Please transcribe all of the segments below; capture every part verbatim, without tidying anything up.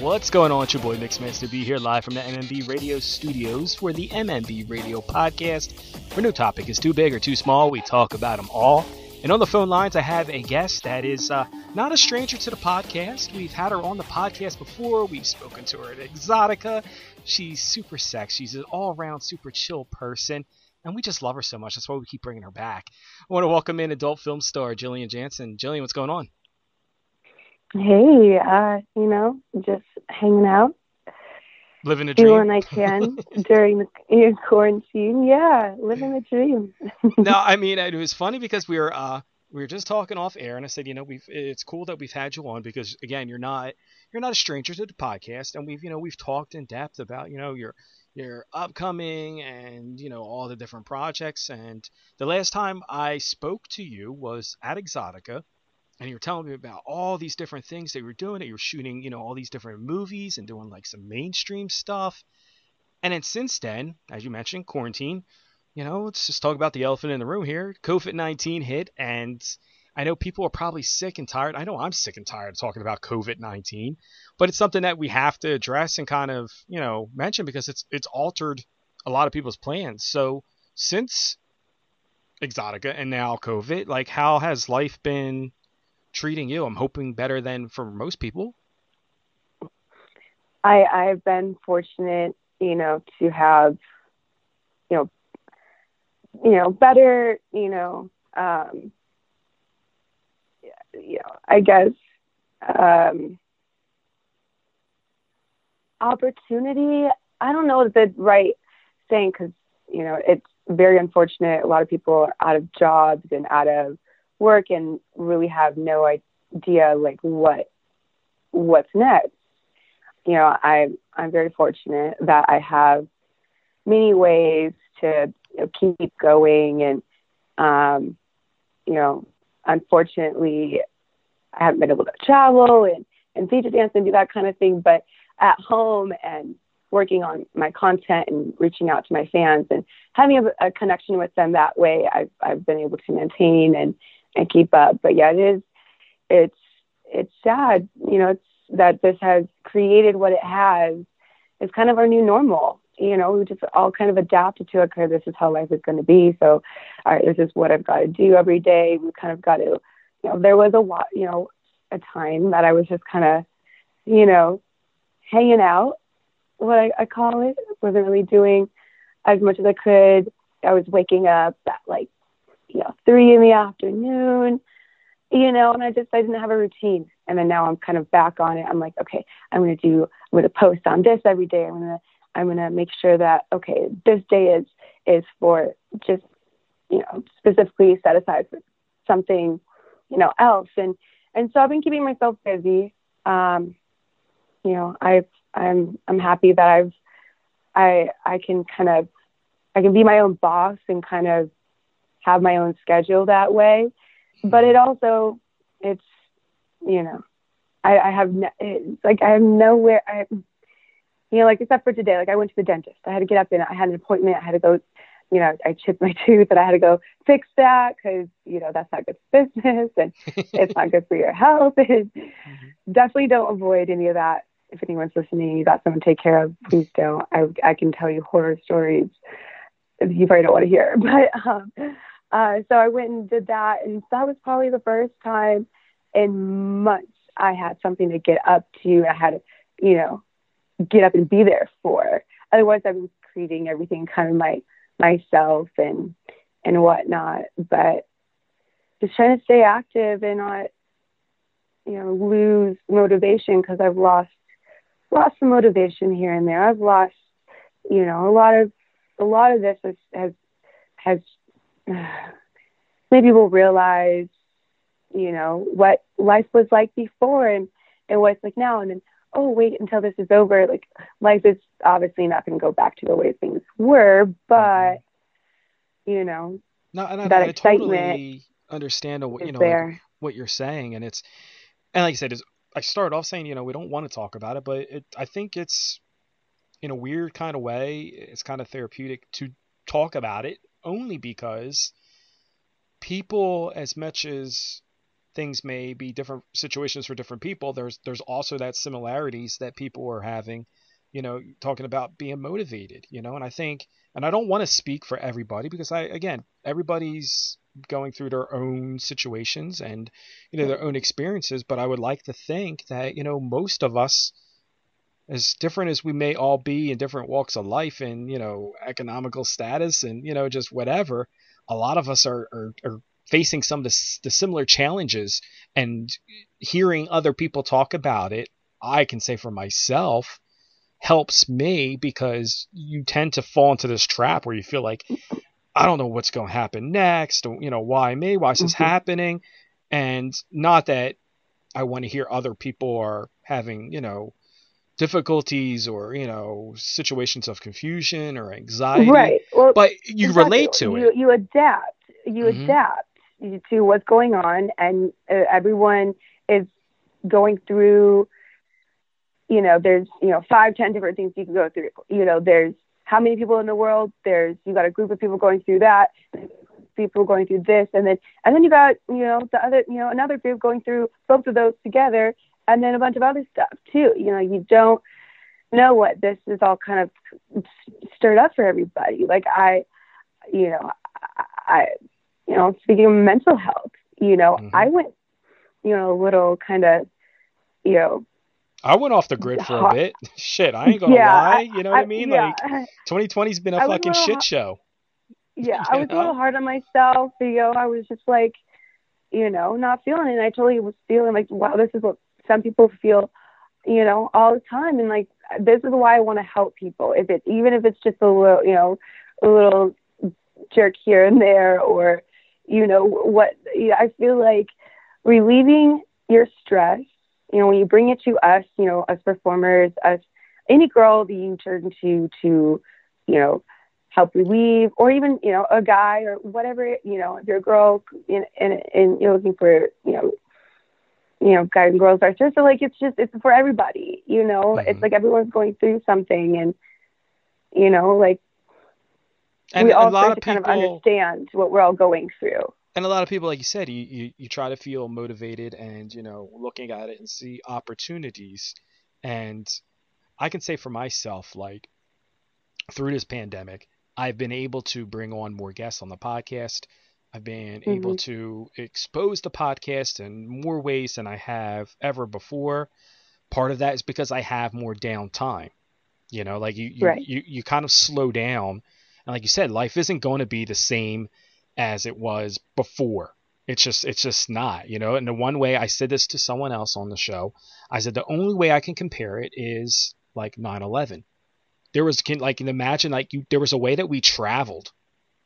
What's going on? It's your boy Mixmaster B here, live from the M M B Radio studios for the M M B Radio podcast, where no topic is too big or too small. We talk about them all. And on the phone lines, I have a guest that is uh, not a stranger to the podcast. We've had her on the podcast before. We've spoken to her at Exxxotica. She's super sexy. She's an all-around super chill person. And we just love her so much. That's why we keep bringing her back. I want to welcome in adult film star Jillian Jansen. Jillian, what's going on? Hey, uh, you know, just hanging out. Living the dream. Doing I can during the quarantine. Yeah, living the dream. No, I mean, it was funny because we were, uh, we were just talking off air, and I said, you know, we've it's cool that we've had you on because, again, you're not you're not a stranger to the podcast, and we've, you know, we've talked in depth about, you know, your your upcoming and, you know, all the different projects. And the last time I spoke to you was at Exxxotica. And you were telling me about all these different things that you were doing, that you were shooting, you know, all these different movies and doing like some mainstream stuff. And then since then, as you mentioned, quarantine, you know, let's just talk about the elephant in the room here. COVID nineteen hit, and I know people are probably sick and tired. I know I'm sick and tired of talking about COVID nineteen, but it's something that we have to address and kind of, you know, mention because it's it's altered a lot of people's plans. So since Exxxotica and now COVID, like how has life been treating you? I'm hoping better than for most people. I I've been fortunate, you know, to have, you know, you know, better, you know, um, you know, I guess, um, opportunity. I don't know the right thing because, you know, it's very unfortunate. A lot of people are out of jobs and out of work and really have no idea like what what's next. You know, I I'm very fortunate that I have many ways to, you know, keep going, and um, you know, unfortunately, I haven't been able to travel and and feature dance and do that kind of thing. But at home and working on my content and reaching out to my fans and having a, a connection with them that way, I've I've been able to maintain and. and keep up. But yeah, it is, it's, it's sad, you know, it's that this has created what it has. It's kind of our new normal, you know, we just all kind of adapted to it because this is how life is going to be. So, all right, this is what I've got to do every day. We kind of got to, you know, there was a lot, you know, a time that I was just kind of, you know, hanging out, what I, I call it, wasn't really doing as much as I could. I was waking up at like, you know, three in the afternoon, you know, and I just, I didn't have a routine. And then now I'm kind of back on it. I'm like, okay, I'm going to do, I'm going to post on this every day. I'm going to, I'm going to make sure that, okay, this day is, is for just, you know, specifically set aside for something, you know, else. And, and so I've been keeping myself busy. Um, you know, I've, I'm, I'm happy that I've, I, I can kind of, I can be my own boss and kind of have my own schedule that way. But it also, it's, you know, I, I have, no, it's like, I have nowhere, I, you know, like, except for today, like, I went to the dentist. I had to get up and I had an appointment. I had to go, you know, I chipped my tooth and I had to go fix that because, you know, that's not good for business and it's not good for your health. And mm-hmm. Definitely don't avoid any of that. If anyone's listening, you got someone to take care of, please don't. I, I can tell you horror stories you probably don't want to hear. But, um, Uh, so I went and did that, and that was probably the first time in months I had something to get up to. I had to, you know, get up and be there for. Otherwise, I was creating everything kind of my myself and and whatnot. But just trying to stay active and not, you know, lose motivation because I've lost lost some motivation here and there. I've lost, you know, a lot of a lot of this has has, has maybe we'll realize, you know, what life was like before and, and what it's like now. And then, oh, wait until this is over. Like, life is obviously not going to go back to the way things were, but, you know, no, and I, that I, excitement I totally understand what, you know, like, what you're saying. And it's, and like I said, I started off saying, you know, we don't want to talk about it, but it, I think it's, in a weird kind of way, it's kind of therapeutic to talk about it. Only because people, as much as things may be different situations for different people, there's there's also that similarities that people are having, you know, talking about being motivated, you know. And I think, and I don't want to speak for everybody, because I, again, everybody's going through their own situations and, you know, their own experiences. But I would like to think that, you know, most of us, as different as we may all be in different walks of life and, you know, economical status and, you know, just whatever, a lot of us are, are, are facing some of the, the similar challenges, and hearing other people talk about it, I can say for myself, helps me, because you tend to fall into this trap where you feel like, I don't know what's going to happen next, or, you know, why me, why is this mm-hmm. happening? And not that I want to hear other people are having, you know, difficulties or, you know, situations of confusion or anxiety, right? Well, but you exactly. relate to it. You, you adapt. You mm-hmm. adapt to what's going on, and uh, everyone is going through, you know, there's, you know, five, ten different things you can go through. You know, there's how many people in the world, there's, you got a group of people going through that, people going through this, and then, and then you got, you know, the other, you know, another group going through both of those together, and then a bunch of other stuff too. You know, you don't know what this is all kind of stirred up for everybody. Like I, you know, I, you know, speaking of mental health, you know, mm-hmm. I went, you know, a little kind of, you know, I went off the grid for a bit. Shit, I ain't gonna yeah, lie. You know I, what I mean? Yeah. Like, twenty twenty's been a I fucking a shit ha- show. Yeah, I was know? a little hard on myself. You know, I was just like, you know, not feeling it. And I totally was feeling like, wow, this is what some people feel, you know, all the time. And like, this is why I want to help people. If it, even if it's just a little, you know, a little jerk here and there, or, you know, what I feel like relieving your stress. You know, when you bring it to us, you know, us performers, us, any girl that you turn to, to, you know, help relieve, or even, you know, a guy or whatever, you know, if you're a girl and, and, and you're looking for, you know, you know, guys and girls are sure. So like, it's just, it's for everybody, you know, mm-hmm. it's like everyone's going through something, and, you know, like, and we all start to people... kind of understand what we're all going through. And a lot of people, like you said, you, you, you try to feel motivated and, you know, looking at it and see opportunities. And I can say for myself, like, through this pandemic, I've been able to bring on more guests on the podcast. I've been mm-hmm. able to expose the podcast in more ways than I have ever before. Part of that is because I have more downtime. You know, like you, you, right. you, you kind of slow down. And like you said, life isn't going to be the same as it was before. It's just, it's just not, you know. And the one way I said this to someone else on the show, I said, the only way I can compare it is like nine eleven. There was can, like, imagine like you, there was a way that we traveled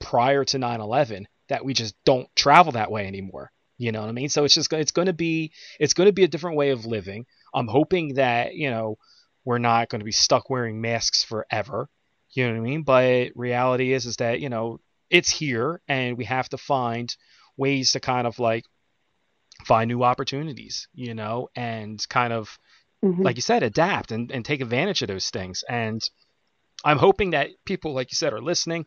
prior to nine eleven that we just don't travel that way anymore. You know what I mean? So it's just, it's going to be, it's going to be a different way of living. I'm hoping that, you know, we're not going to be stuck wearing masks forever. You know what I mean? But reality is, is that, you know, it's here, and we have to find ways to kind of like find new opportunities, you know, and kind of, mm-hmm. like you said, adapt and, and take advantage of those things. And I'm hoping that people, like you said, are listening,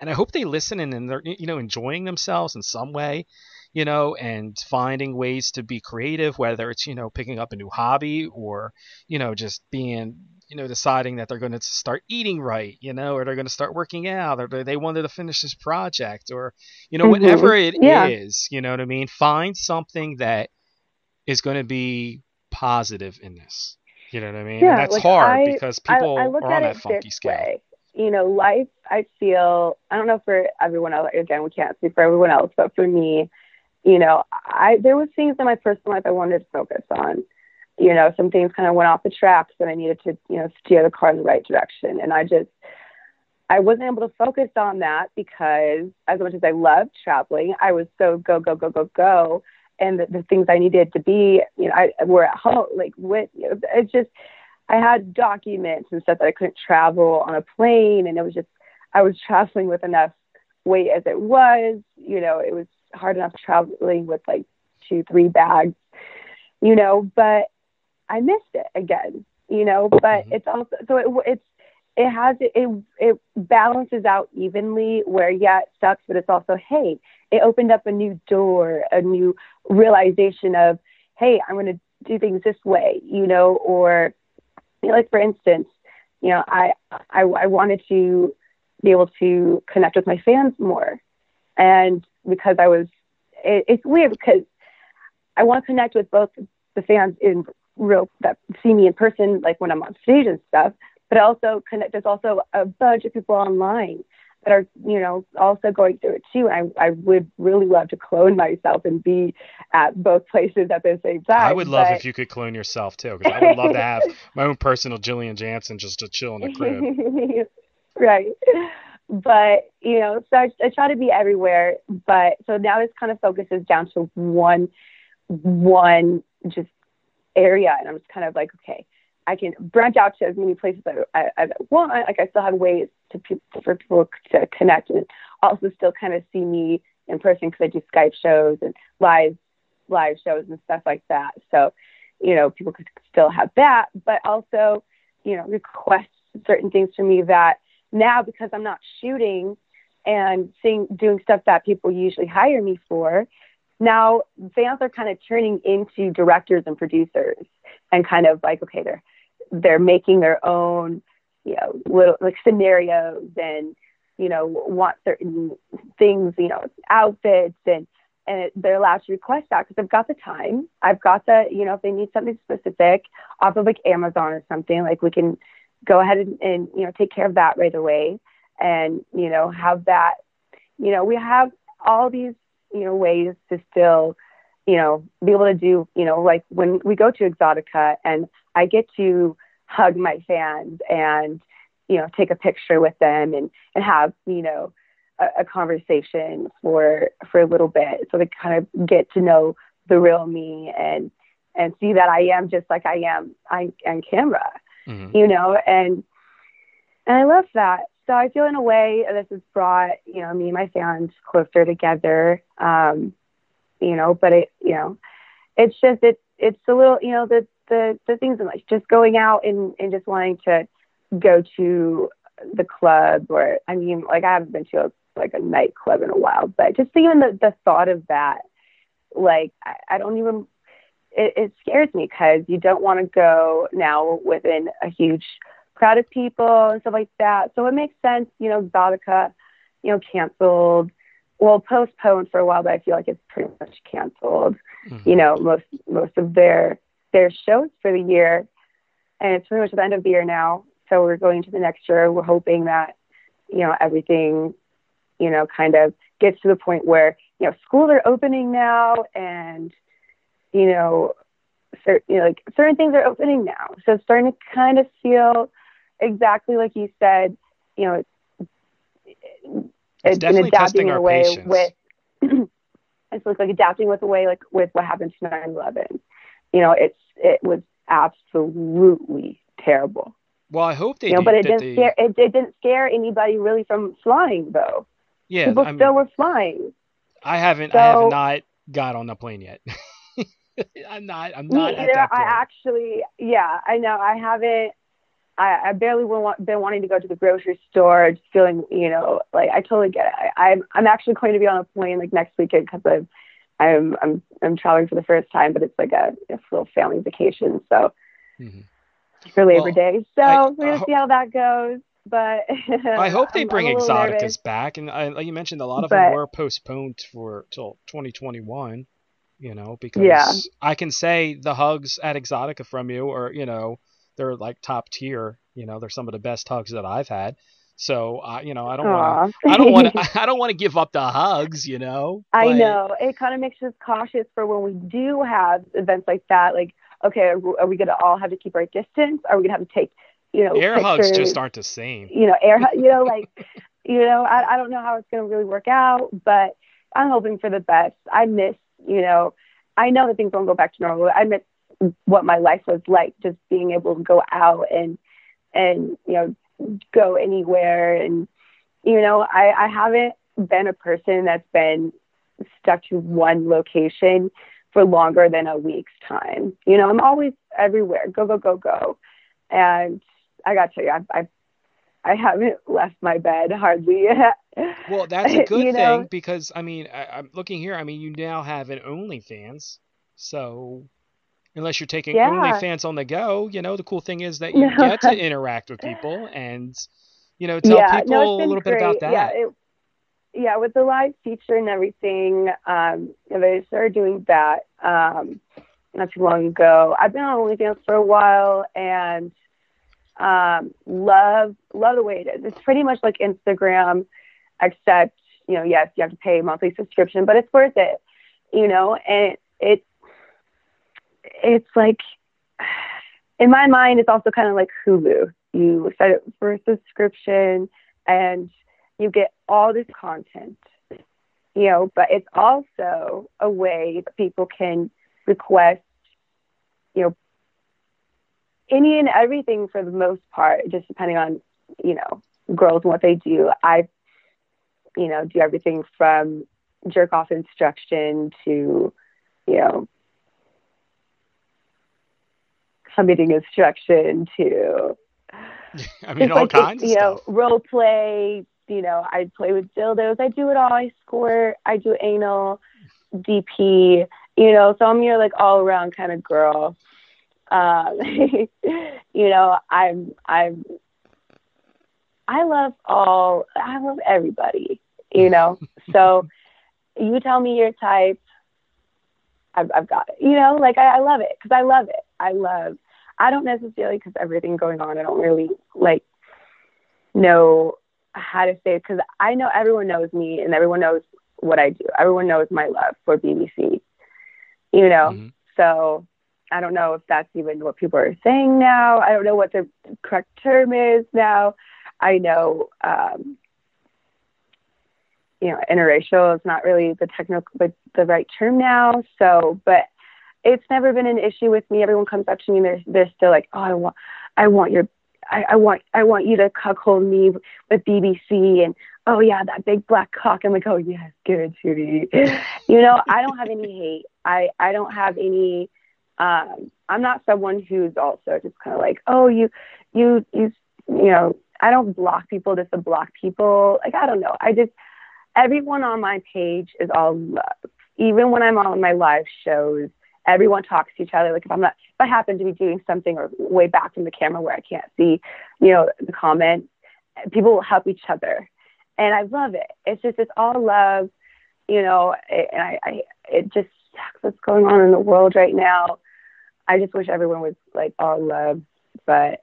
and I hope they listen and, and they're, you know, enjoying themselves in some way, you know, and finding ways to be creative, whether it's, you know, picking up a new hobby, or, you know, just being, you know, deciding that they're going to start eating right, you know, or they're going to start working out, or they wanted to finish this project, or, you know, mm-hmm. whatever it yeah. is, you know what I mean? Find something that is going to be positive in this. You know what I mean? Yeah, and that's like hard I, because people I, I look are at on it that funky scale. Way. You know, life, I feel, I don't know for everyone else, again, we can't speak for everyone else, but for me, you know, I, there was things in my personal life I wanted to focus on. You know, some things kind of went off the tracks, and I needed to, you know, steer the car in the right direction. And I just, I wasn't able to focus on that because as much as I loved traveling, I was so go, go, go, go, go. And the, the things I needed to be, you know, I were at home, like with, you know, it's just, I had documents and stuff that I couldn't travel on a plane. And it was just, I was traveling with enough weight as it was, you know, it was hard enough traveling with like two, three bags, you know, but I missed it again, you know, but mm-hmm. it's also, so it, it's, it has it it balances out evenly where, yeah, it sucks, but it's also, hey, it opened up a new door, a new realization of, hey, I'm going to do things this way, you know, or, you know, like, for instance, you know, I, I, I wanted to be able to connect with my fans more. And because I was, it, it's weird because I want to connect with both the fans in real, that see me in person, like when I'm on stage and stuff, but also connect. There's also a bunch of people online that are, you know, also going through it too. And I, I would really love to clone myself and be at both places at the same time. I would love but... if you could clone yourself too, because I would love to have my own personal Jillian Jansen just to chill in a crib. Right. But, you know, so I, I try to be everywhere. But so now this kind of focuses down to one, one just area. And I'm just kind of like, okay, I can branch out to as many places as I, I, I want. Like, I still have ways to pe- for people to connect and also still kind of see me in person, because I do Skype shows and live live shows and stuff like that. So, you know, people could still have that, but also, you know, request certain things from me that now, because I'm not shooting and seeing, doing stuff that people usually hire me for, now fans are kind of turning into directors and producers and kind of like, okay, they're, they're making their own, you know, little like scenarios and, you know, want certain things, you know, outfits and, and they're allowed to request that because I've got the time. I've got the, you know, if they need something specific off of like Amazon or something, like we can go ahead and, and, you know, take care of that right away. And, you know, have that, you know, we have all these, you know, ways to still, you know, be able to do, you know, like when we go to Exxxotica and I get to hug my fans and, you know, take a picture with them and, and have, you know, a, a conversation for, for a little bit. So they kind of get to know the real me and, and see that I am just like I am I, on camera, mm-hmm. you know, and, and I love that. So I feel in a way this has brought, you know, me and my fans closer together, um, you know, but it, you know, it's just, it, it's a little, you know, the, the, the things in life, just going out and, and just wanting to go to the club or, I mean, like I haven't been to a, like a nightclub in a while, but just even the, the thought of that, like, I, I don't even, it, it scares me because you don't want to go now within a huge crowd of people and stuff like that. So it makes sense, you know, Exxxotica, you know, canceled, well, postponed for a while, but I feel like it's pretty much canceled, mm-hmm. you know, most, most of their, their shows for the year. And it's pretty much the end of the year now. So we're going to the next year. We're hoping that, you know, everything, you know, kind of gets to the point where, you know, schools are opening now and, you know, certain, you know, like certain things are opening now. So it's starting to kind of feel exactly like you said, you know, it's, it's been adapting in a way patience. with, it's like adapting with a way, like with what happened to nine eleven. You know, it's, it was absolutely terrible. Well, I hope they, you know, did, but it didn't they... scare, it, it didn't scare anybody really from flying though. Yeah. People I'm, still were flying. I haven't, so, I have not got on the plane yet. I'm not, I'm not at that point. I actually, yeah, I know. I haven't, I, I barely want, been wanting to go to the grocery store, just feeling, you know, like I totally get it. I, I'm, I'm actually going to be on a plane like next weekend because I'm, I'm, I'm, I'm traveling for the first time, but it's like a, a little family vacation. So mm-hmm. for Labor well, Day. So I, we're going to see how that goes. But I hope they I'm, bring I'm Exxxotica's back. And I, like you mentioned, a lot of but, them were postponed for till twenty twenty-one, you know, because yeah. I can say the hugs at Exxxotica from you are, you know, they're like top tier, you know, they're some of the best hugs that I've had. So, uh, you know, I don't want to, I don't want to, I don't want to give up the hugs, you know, but... I know it kind of makes us cautious for when we do have events like that. Like, okay, are, are we going to all have to keep our distance? Are we going to have to take, you know, air pictures? Hugs just aren't the same, you know, air, you know, like, you know, I, I don't know how it's going to really work out, but I'm hoping for the best. I miss, you know, I know that things won't go back to normal. I miss what my life was like, just being able to go out and, and, you know, go anywhere. And, you know, I, I haven't been a person that's been stuck to one location for longer than a week's time. You know, I'm always everywhere. Go, go, go, go. And I got to tell you, I've, I've I haven't left my bed hardly yet. Well, that's a good thing know? because, I mean, I, I'm looking here. I mean, you now have an OnlyFans. So unless you're taking yeah. OnlyFans on the go, you know, the cool thing is that you get to interact with people and, you know, tell yeah, people no, a little great. bit about that. Yeah, it, yeah, with the live feature and everything, um, they started doing that um, not too long ago. I've been on OnlyFans for a while and um, love love the way it is. It's pretty much like Instagram, except, you know, yes, you have to pay a monthly subscription, but it's worth it, you know, and it, it it's like, in my mind, it's also kind of like Hulu. You set it for a subscription and you get all this content, you know, but it's also a way that people can request, you know, any and everything for the most part, just depending on, you know, girls and what they do. I, you know, do everything from jerk off instruction to, you know, committing instruction to, I mean, all like, kinds of stuff. You know, role play, you know, I play with dildos. I do it all. I squirt. I do anal, D P, you know, so I'm your like all around kind of girl. Um, you know, I'm, I'm, I love all, I love everybody, you know, so you tell me your type. I've, I've got it, you know, like I, I love it. Cause I love it. I love, I don't necessarily, cause everything going on, I don't really like know how to say it, because I know everyone knows me and everyone knows what I do. Everyone knows my love for B B C, you know? Mm-hmm. So I don't know if that's even what people are saying now. I don't know what the correct term is now. I know, um, you know, interracial is not really the technical, like the right term now. So, but it's never been an issue with me. Everyone comes up to me and they're, they're still like, oh, I want, I want your I, I want I want you to cuckold me with B B C and, oh, yeah, that big black cock. I'm like, oh, yes, give it to me. You know, I don't have any hate. I, I don't have any um, – I'm not someone who's also just kind of like, oh, you, you, you, you know, I don't block people just to block people. Like, I don't know. I just – everyone on my page is all love. Even when I'm on my live shows, everyone talks to each other. Like if I'm not, if I happen to be doing something or way back from the camera where I can't see, you know, the comments, people will help each other. And I love it. It's just, it's all love, you know, and I, I it just sucks what's going on in the world right now. I just wish everyone was like all love, but.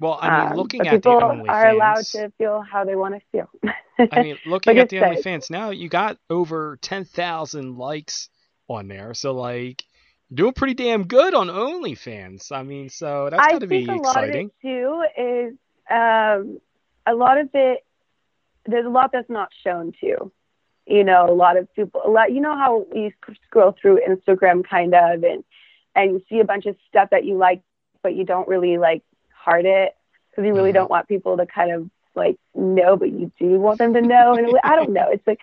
Well, I mean, looking um, at the OnlyFans. People are allowed to feel how they want to feel. I mean, looking like at the OnlyFans now, you got over ten thousand likes on there. So like, doing pretty damn good on OnlyFans. I mean, so that's got to be exciting. I think a lot of it, too, is um, a lot of it, there's a lot that's not shown, too. You know, a lot of people, a lot, you know how you scroll through Instagram kind of and, and you see a bunch of stuff that you like, but you don't really, like, heart it because you really uh-huh. don't want people to kind of, like, know, but you do want them to know. And I don't know. It's, like,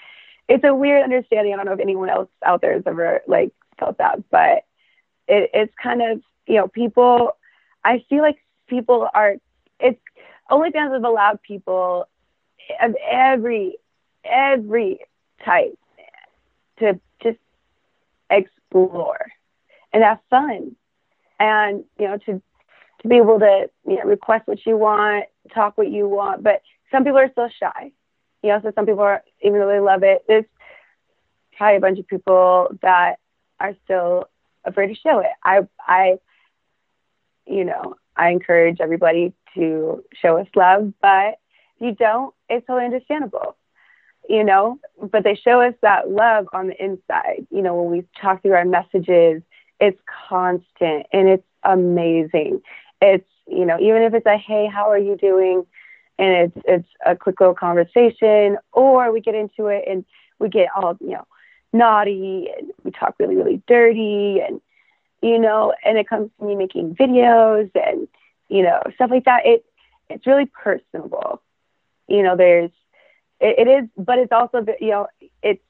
it's a weird understanding. I don't know if anyone else out there has ever, like, felt that, but It, it's kind of, you know, people, I feel like people are, it's, OnlyFans have allowed people of every, every type to just explore. And have fun. And, you know, to, to be able to, you know, request what you want, talk what you want. But some people are still shy. You know, so some people are, even though they love it, there's probably a bunch of people that are still afraid to show it. I, I, you know, I encourage everybody to show us love, but if you don't, it's totally understandable, you know, but they show us that love on the inside. You know, when we talk through our messages, it's constant and it's amazing. It's, you know, even if it's a, hey, how are you doing? And it's, it's a quick little conversation, or we get into it and we get all, you know, naughty and we talk really really dirty, and you know, and it comes to me making videos and, you know, stuff like that. It it's really personable, you know. There's it, it is, but it's also, you know, it's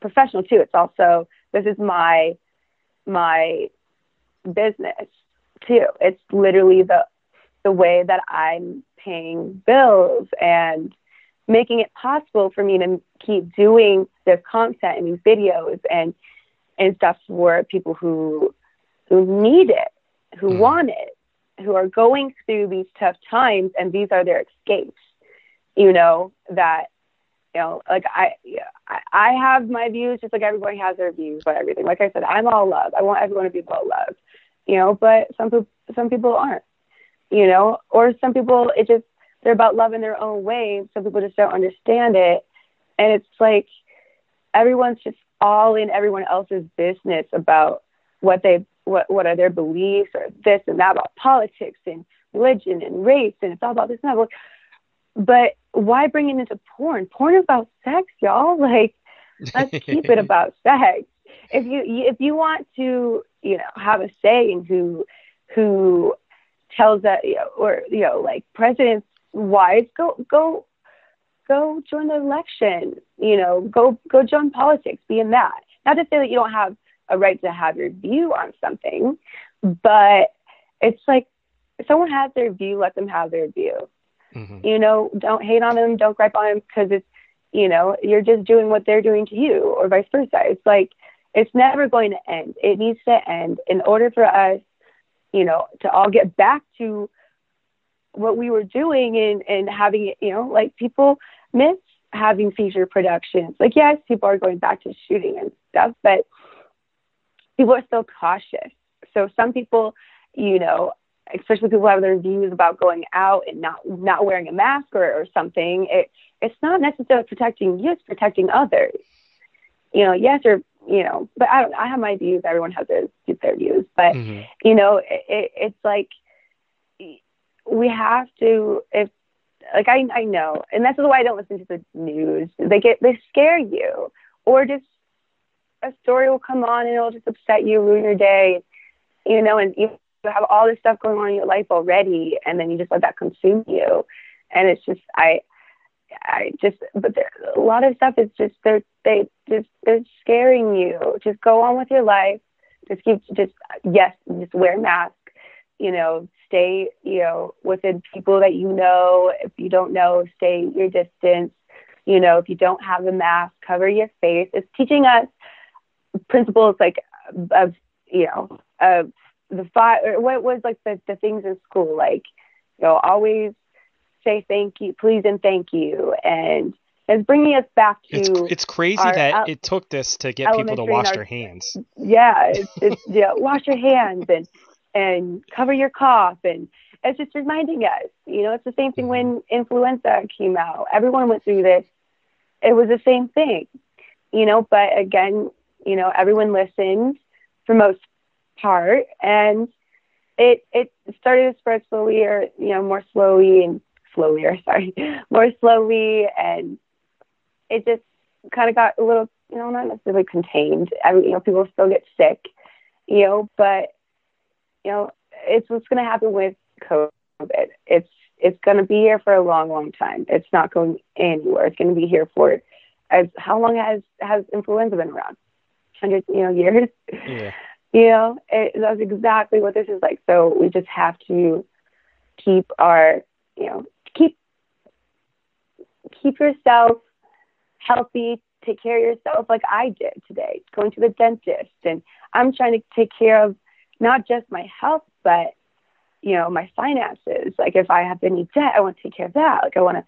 professional too. It's also, this is my my business too. It's literally the the way that I'm paying bills and making it possible for me to keep doing this content and these videos and and stuff for people who who need it, who mm. want it, who are going through these tough times, and these are their escapes. You know, that, you know, like I, I have my views, just like everybody has their views about everything. Like I said, I'm all love. I want everyone to be well loved, you know, but some people, some people aren't, you know, or some people, it just, they're about love in their own way. Some people just don't understand it. And it's like, everyone's just all in everyone else's business about what they, what, what are their beliefs or this and that about politics and religion and race. And it's all about this and that. But why bring it into porn? Porn about sex, y'all. Like, let's keep it about sex. If you if you want to, you know, have a say in who who tells that, you know, or you know, like presidents' wives, go go go join the election. You know, go go join politics. Be in that. Not to say that you don't have a right to have your view on something, but it's like if someone has their view, let them have their view. Mm-hmm. You know, don't hate on them. Don't gripe on them because it's, you know, you're just doing what they're doing to you or vice versa. It's like, it's never going to end. It needs to end in order for us, you know, to all get back to what we were doing and, and having, you know, like people miss having feature productions. Like, yes, people are going back to shooting and stuff, but people are still cautious. So some people, you know, especially people have their views about going out and not not wearing a mask or, or something, it it's not necessarily protecting you, it's protecting others. You know, yes, or, you know, but I don't, I have my views, everyone has their, their views, but, mm-hmm. you know, it, it, it's like, we have to, if, like, I, I know, and that's why I don't listen to the news. They get, they scare you, or just a story will come on and it'll just upset you, ruin your day, you know, and you have all this stuff going on in your life already, and then you just let that consume you, and it's just I, I just but there, a lot of stuff is just they're they just they're scaring you. Just go on with your life. Just keep just yes, just wear a mask. You know, stay you know within people that you know. If you don't know, stay your distance. You know, if you don't have a mask, cover your face. It's teaching us principles like of you know of the five, or what was like the, the things in school, like, you know, always say thank you, please, and thank you. And it's bringing us back to. It's, it's crazy our, that uh, it took this to get people to wash our, their hands. Yeah. It's, it's, yeah. Wash your hands and, and cover your cough. And it's just reminding us, you know, it's the same thing when influenza came out. Everyone went through this. It was the same thing, you know, but again, you know, everyone listened for most part, and it it started to spread slowly, or you know, more slowly and slowly, or sorry, more slowly, and it just kind of got a little, you know, not necessarily contained. I mean, you know, people still get sick, you know, but you know, it's what's going to happen with COVID. It's it's going to be here for a long, long time. It's not going anywhere. It's going to be here for as how long has has influenza been around? Hundred, you know, years. Yeah. You know, it, that's exactly what this is like. So we just have to keep our, you know, keep keep yourself healthy, take care of yourself like I did today, going to the dentist. And I'm trying to take care of not just my health, but, you know, my finances. Like if I have any debt, I want to take care of that. Like I want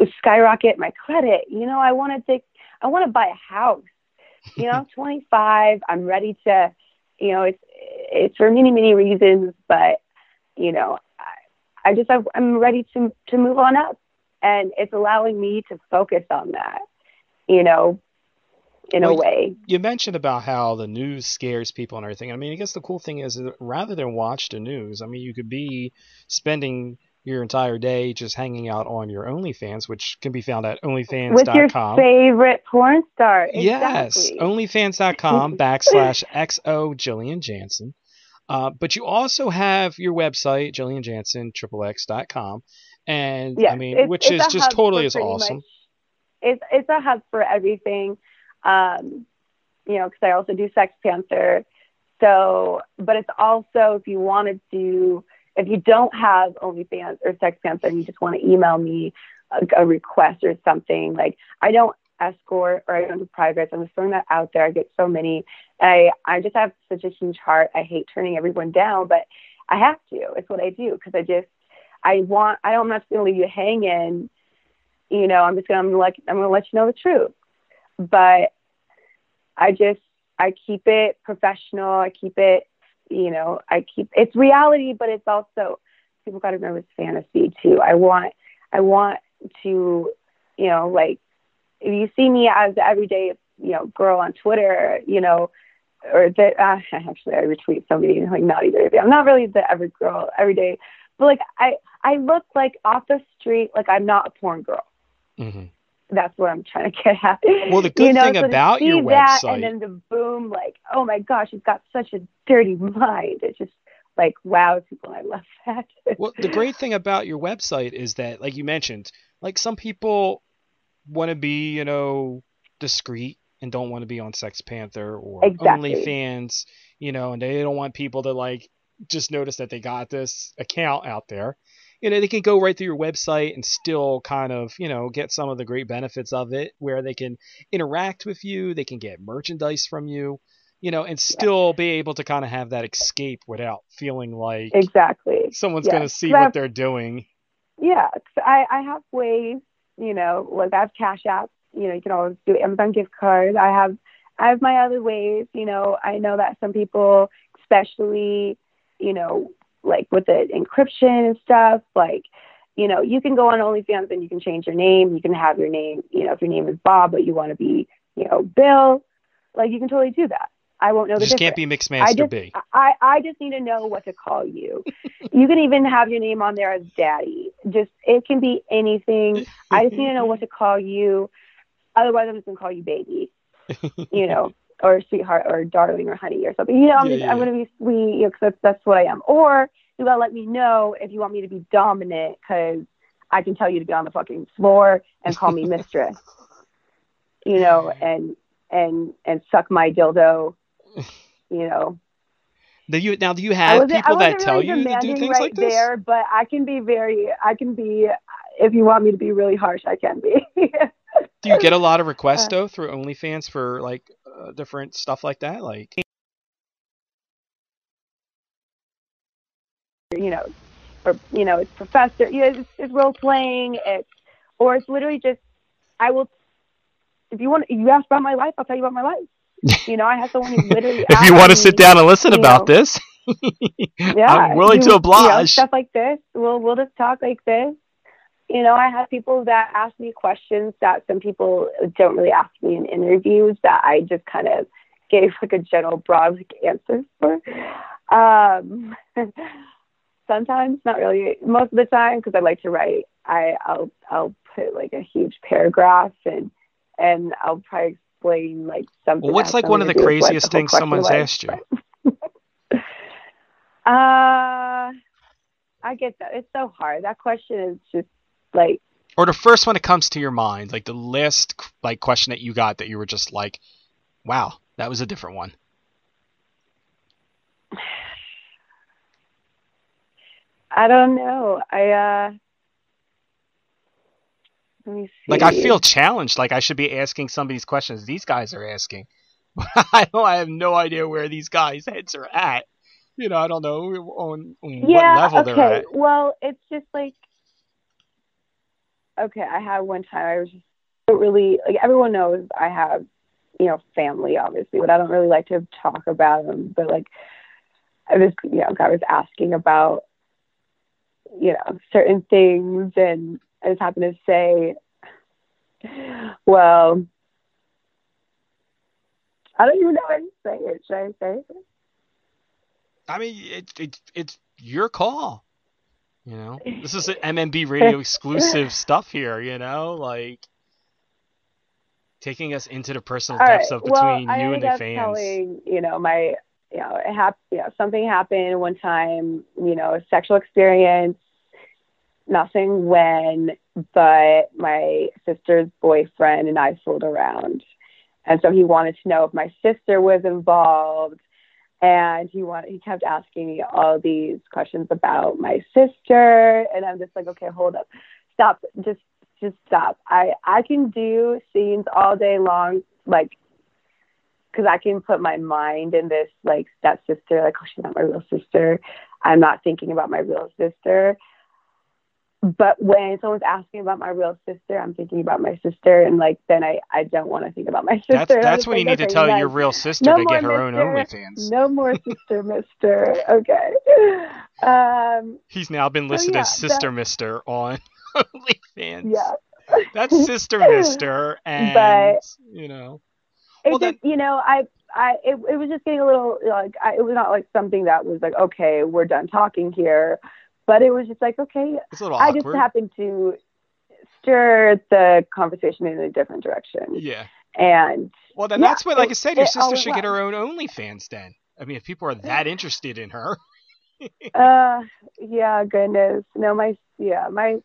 to skyrocket my credit. You know, I want to take, I want to buy a house. You know, I'm twenty-five. I'm ready to... You know, it's it's for many, many reasons, but, you know, I, I just, I've, I'm ready to to move on up, and it's allowing me to focus on that, you know, in well, a way. You mentioned about how the news scares people and everything. I mean, I guess the cool thing is that rather than watch the news, I mean, you could be spending your entire day just hanging out on your OnlyFans, which can be found at OnlyFans dot com. With your favorite porn star. Exactly. Yes, OnlyFans dot com backslash X O Jillian Jansen. Uh, but you also have your website, Jillian Jansen X X X dot com. And yes, I mean, it's, which it's is just totally as awesome. Much, it's, it's a hub for everything. Um, you know, because I also do Sex Panther. So, but it's also, if you want to do If you don't have OnlyFans or Sex Panther and you just want to email me a, a request or something, like, I don't escort or I don't do privates. I'm just throwing that out there. I get so many. I, I just have such a huge heart. I hate turning everyone down, but I have to. It's what I do because I just, I want, I don't, I'm not just going to leave you hanging. You know, I'm just going to like, I'm going to let you know the truth. But I just, I keep it professional. I keep it, you know, I keep, it's reality, but it's also, people got to remember it's fantasy too. I want, I want to, you know, like, if you see me as the everyday, you know, girl on Twitter, you know, or that uh, actually I retweet somebody like Naughty Baby. I'm not really the every girl every day, but like I, I look like off the street, like I'm not a porn girl. Mm-hmm. That's what I'm trying to get at. Well, the good you know, thing so about your website, that, and then the boom, like, oh my gosh, you've got such a dirty mind. It's just like, wow, people, I love that. Well, the great thing about your website is that, like you mentioned, like some people want to be, you know, discreet and don't want to be on Sex Panther or exactly. OnlyFans, you know, and they don't want people to like just notice that they got this account out there. You know, they can go right through your website and still kind of, you know, get some of the great benefits of it where they can interact with you, they can get merchandise from you, you know, and still yeah. be able to kind of have that escape without feeling like exactly someone's yeah. going to see what have, they're doing. Yeah, I, I have ways, you know, like I have Cash App. You know, you can always do Amazon gift cards. I have, I have my other ways. You know, I know that some people, especially, you know, like with the encryption and stuff, like, you know, you can go on OnlyFans and you can change your name. You can have your name, you know, if your name is Bob, but you want to be, you know, Bill, like you can totally do that. I won't know the difference. You just difference. Can't be Mixmaster B. I, I just need to know what to call you. You can even have your name on there as Daddy. Just, it can be anything. I just need to know what to call you. Otherwise, I'm just going to call you baby, you know, or sweetheart or darling or honey or something. You know, I'm, yeah, just, yeah. I'm going to be sweet, you know, because that's, that's what I am. Or you got to let me know if you want me to be dominant, because I can tell you to get on the fucking floor and call me mistress, you know, and and and suck my dildo, you know. Do you, now, do you have people that tell really you to do things right like this? There, but I can be very, I can be, if you want me to be really harsh, I can be. Do you get a lot of requests though through OnlyFans for like uh, different stuff like that? Like, you know, or, you know, it's professor, you know, it's, it's role playing. It's, or it's literally just, I will, if you want, you ask about my life, I'll tell you about my life. You know, I have someone who literally, if you want to sit down and listen about know, this, yeah, I'm willing you, to oblige. You know, stuff like this. We'll, we'll just talk like this. You know, I have people that ask me questions that some people don't really ask me in interviews that I just kind of gave like a general broad like, answer for. Um, sometimes, not really, most of the time, because I like to write, I, I'll I'll put like a huge paragraph and and I'll probably explain like something. Well, what's like one of the craziest with, like, things the someone's was, asked you? But... uh, I get that. It's so hard. That question is just. Like, or the first one that comes to your mind, like the last like question that you got that you were just like, wow, that was a different one. I don't know. I, uh, let me see. Like, I feel challenged. Like I should be asking some of these questions these guys are asking. I don't, I have no idea where these guys' heads are at. You know, I don't know on, on yeah, what level okay. they're at. Well, it's just like, okay, I had one time I was just don't really like everyone knows I have, you know, family obviously, but I don't really like to talk about them. But like, I was, you know, guy was asking about, you know, certain things, and I just happened to say, well, I don't even know how to say it. Should I say it? I mean, it, it it's your call. You know, this is an M M B radio exclusive stuff here, you know, like taking us into the personal all depths right. of between well, you I and the fans. Telling, you know, my, you know, it hap- you know, something happened one time, you know, a sexual experience, nothing when, but my sister's boyfriend and I fooled around. And so he wanted to know if my sister was involved. And he wanted, he kept asking me all these questions about my sister. And I'm just like, okay, hold up. Stop. Just, just stop. I, I can do scenes all day long. Like, cause I can put my mind in this, like stepsister, like, oh, she's not my real sister. I'm not thinking about my real sister. But when someone's asking about my real sister, I'm thinking about my sister. And like, then I, I don't want to think about my sister. That's, that's when you need to tell your real sister to get her own OnlyFans. No more sister, mister. Okay. Um, He's now been listed as sister, mister on OnlyFans. Yeah. That's sister, mister. And, but, you know. Well, just, that... you know, I, I, it, it was just getting a little, like, I, it was not like something that was like, okay, we're done talking here. But it was just like, okay, I just happened to steer the conversation in a different direction. Yeah. And well, then yeah, that's what, like it, I said, your sister should get her own OnlyFans then. I mean, if people are that interested in her. uh, yeah, goodness. No, my, yeah, my,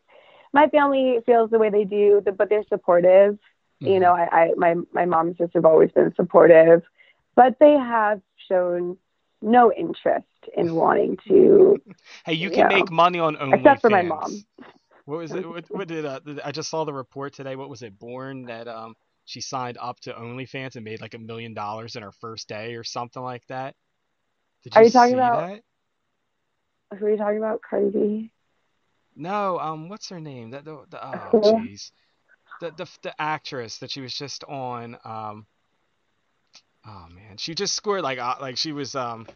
my family feels the way they do, but they're supportive. Mm-hmm. You know, I, I, my, my mom and sister have always been supportive, but they have shown no interest in wanting to. Hey, you can you know, make money on OnlyFans. Except for my mom. What was it? What, what did uh, I just saw the report today? What was it? Born that um she signed up to OnlyFans and made like a million dollars in her first day or something like that. Did you, are you see talking about? That? Who are you talking about? Cardi B? No. Um. What's her name? That the, the oh jeez, the, the the actress that she was just on. Um. Oh man, she just scored like uh, like she was um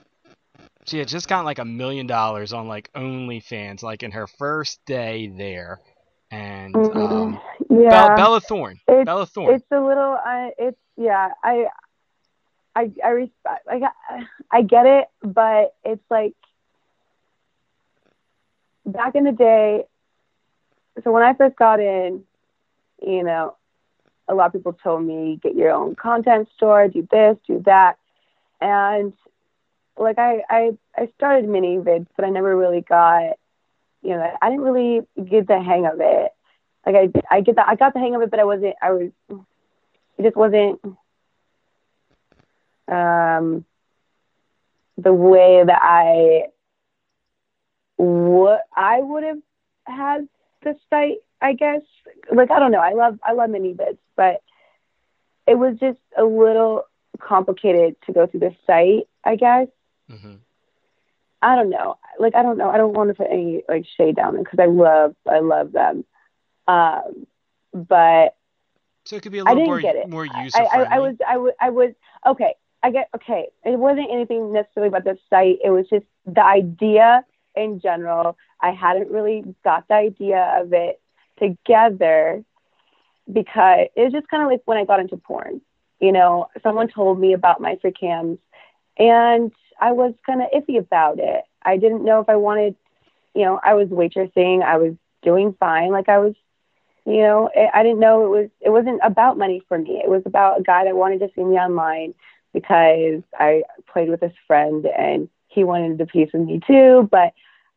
she had just gotten like a million dollars on like OnlyFans like in her first day there, and mm-hmm. um yeah. Bella, Bella Thorne it's, Bella Thorne. It's a little uh, it's yeah I I I respect I got, I get it, but it's like back in the day. So when I first got in, you know. A lot of people told me, get your own content store, do this, do that. And like, I, I, I started mini vids, but I never really got, you know, I didn't really get the hang of it. Like I, I get that. I got the hang of it, but I wasn't, I was, it just wasn't, um, the way that I, what I would have had the site, I guess. Like, I don't know. I love, I love mini vids, but it was just a little complicated to go through the site, I guess. Mm-hmm. I don't know. Like, I don't know. I don't want to put any like shade down them because I love, I love them. Um, but so it could be a little more, more user friendly. I, I, I was, I was, I was, okay. I get, okay. It wasn't anything necessarily about the site. It was just the idea in general. I hadn't really got the idea of it together because it was just kind of like when I got into porn, you know, someone told me about microcams and I was kind of iffy about it. I didn't know if I wanted, you know, I was waitressing, I was doing fine. Like I was, you know, I didn't know it was, it wasn't about money for me. It was about a guy that wanted to see me online because I played with his friend and he wanted a piece of me too, but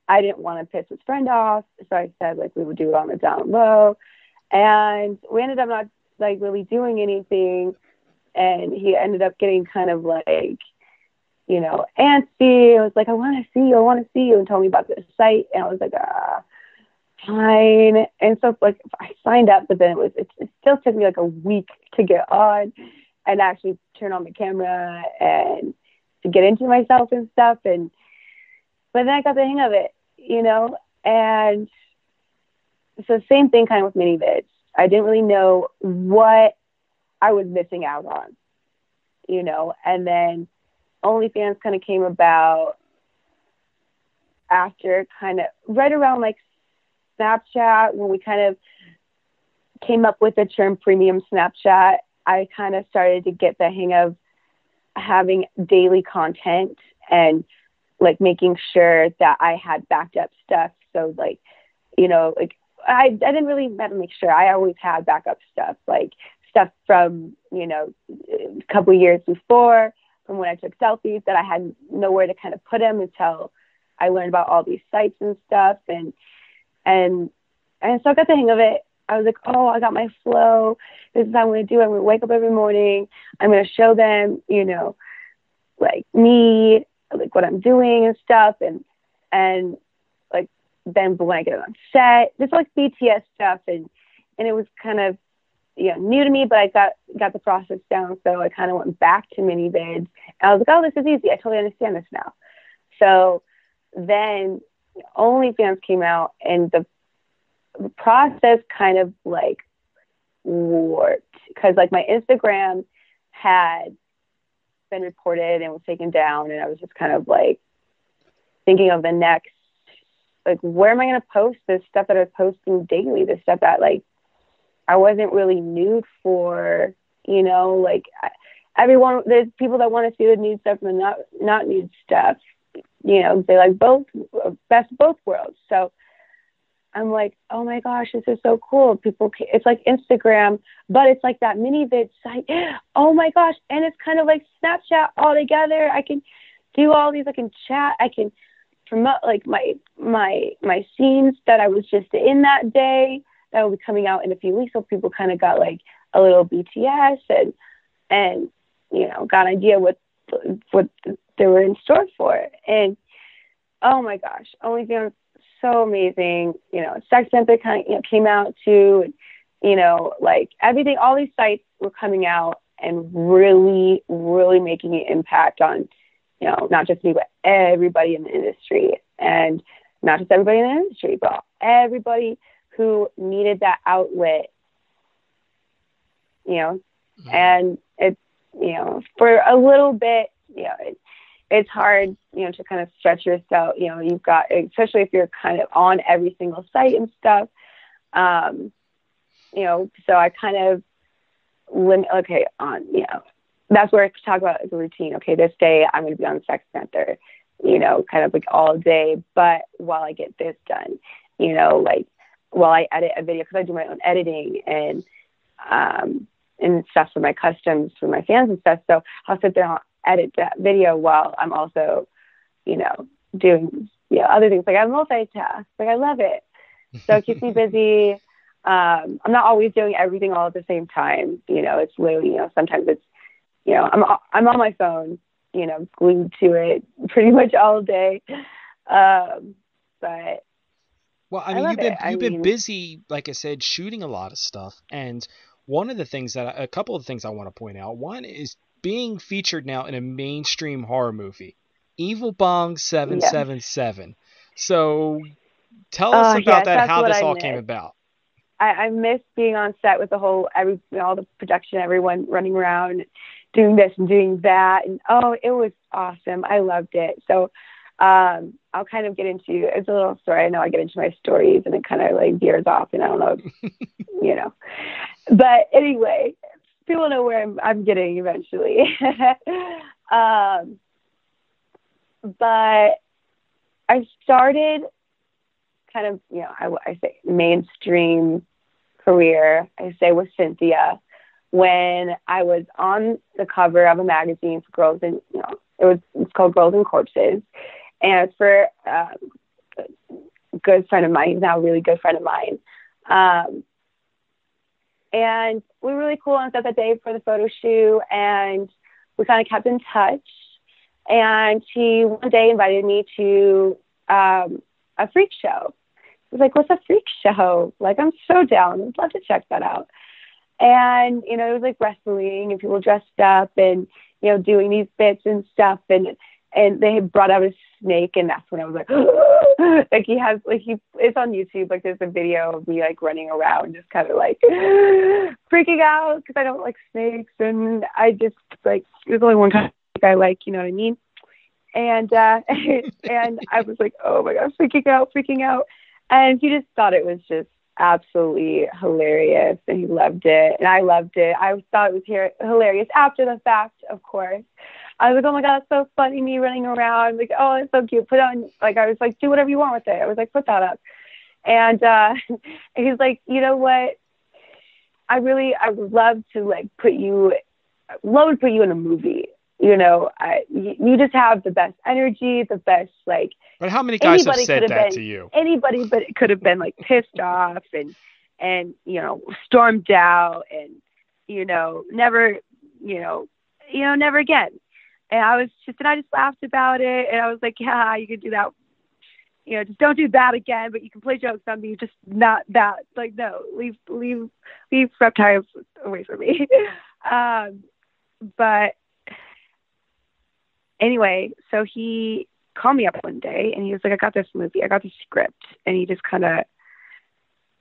I didn't want to piss his friend off, so I said, like, we would do it on the down low. And we ended up not, like, really doing anything, and he ended up getting kind of, like, you know, antsy. I was like, I want to see you, I want to see you, and told me about this site, and I was like, ah, fine. And so, like, I signed up, but then it was, it, it still took me, like, a week to get on and actually turn on the camera and to get into myself and stuff, and but then I got the hang of it, you know? And so same thing kind of with mini vids. I didn't really know what I was missing out on, you know? And then OnlyFans kind of came about after kind of right around like Snapchat when we kind of came up with the term premium Snapchat. I kind of started to get the hang of having daily content and like making sure that I had backed up stuff. So like, you know, like I, I didn't really make sure I always had backup stuff, like stuff from, you know, a couple of years before from when I took selfies that I had nowhere to kind of put them until I learned about all these sites and stuff. And, and, and so I got the hang of it. I was like, oh, I got my flow. This is how I'm going to do it. I'm going to wake up every morning. I'm going to show them, you know, like me, like what I'm doing and stuff, and and like then when I get on set, just like B T S stuff, and and it was kind of you know new to me, but I got got the process down, so I kind of went back to mini vids, and I was like, oh, this is easy. I totally understand this now. So then OnlyFans came out, and the, the process kind of like warped, because like my Instagram had been reported and was taken down, and I was just kind of like thinking of the next, like, where am I going to post this stuff that I was posting daily, this stuff that like I wasn't really nude for, you know, like everyone, there's people that want to see the nude stuff and the not, not nude stuff, you know, they like both, best both worlds. So I'm like, oh my gosh, this is so cool. People, it's like Instagram, but it's like that mini vid site. Oh my gosh. And it's kind of like Snapchat all together. I can do all these, I can chat, I can promote like my, my, my scenes that I was just in that day that will be coming out in a few weeks. So people kind of got like a little B T S and, and, you know, got an idea what, what they were in store for. And oh my gosh, OnlyFans, so amazing. You know, Sex Panther kind of, you know, came out too. And, you know, like everything, all these sites were coming out and really, really making an impact on, you know, not just me, but everybody in the industry, and not just everybody in the industry, but everybody who needed that outlet, you know, mm-hmm. and it's, you know, for a little bit, you know, it, it's hard, you know, to kind of stretch yourself, you know, you've got, especially if you're kind of on every single site and stuff, um, you know, so I kind of limit, okay, on, you know, that's where I talk about the routine. Okay, this day I'm going to be on Sex Panther, you know, kind of like all day, but while I get this done, you know, like while I edit a video, because I do my own editing and, um, and stuff for my customs, for my fans and stuff. So I'll sit there and I'll edit that video while I'm also, you know, doing you know, other things. Like I multitask. Like I love it. So it keeps me busy. Um, I'm not always doing everything all at the same time. You know, it's literally, you know, sometimes it's, you know, I'm I'm on my phone, you know, glued to it pretty much all day. Um, but well, I mean, I you've been it. you've I been mean, busy, like I said, shooting a lot of stuff. And one of the things that I, a couple of things I want to point out. One is being featured now in a mainstream horror movie, Evil Bong seven seven seven. Yeah. So tell us uh, about yes, that, how this I all missed. came about. I, I missed being on set with the whole, every, all the production, everyone running around doing this and doing that. And oh, it was awesome. I loved it. So um, I'll kind of get into, it's a little story. I know I get into my stories and it kind of like veers off and I don't know, you know. But anyway, people know where I'm, I'm getting eventually. um, but I started kind of, you know, I, I say mainstream career, I say with Cynthia, when I was on the cover of a magazine for Girls and, you know, it was it's called Girls and Corpses. And it's for um, a good friend of mine, he's now a really good friend of mine. Um, And we were really cool on set that day for the photo shoot, and we kind of kept in touch. And he one day invited me to um, a freak show. He was like, "What's a freak show? Like, I'm so down. I'd love to check that out." And you know, it was like wrestling and people dressed up and you know doing these bits and stuff. And and they had brought out a snake, and that's when I was like, like he has, like he, it's on YouTube. Like there's a video of me like running around, just kind of like freaking out because I don't like snakes, and I just like there's only one kind of snake I like, you know what I mean? And uh, and I was like, oh my gosh, freaking out, freaking out, and he just thought it was just absolutely hilarious, and he loved it, and I loved it. I thought it was here, hilarious after the fact, of course. I was like, oh my God, that's so funny, me running around. Like, oh, it's so cute. Put on, like, I was like, do whatever you want with it. I was like, put that up. And uh, he's like, you know what? I really, I would love to, like, put you, I love to put you in a movie. You know, I, you, you just have the best energy, the best, like. But how many guys have said that been, to you? Anybody, but it could have been, like, pissed off and, and, you know, stormed out and, you know, never, you know, you know, never again. And I was just, and I just laughed about it. And I was like, yeah, you can do that. You know, just don't do that again, but you can play jokes on me. Just not that, like, no, leave, leave, leave reptiles away from me. um, but anyway, so he called me up one day and he was like, I got this movie, I got this script. And he just kind of,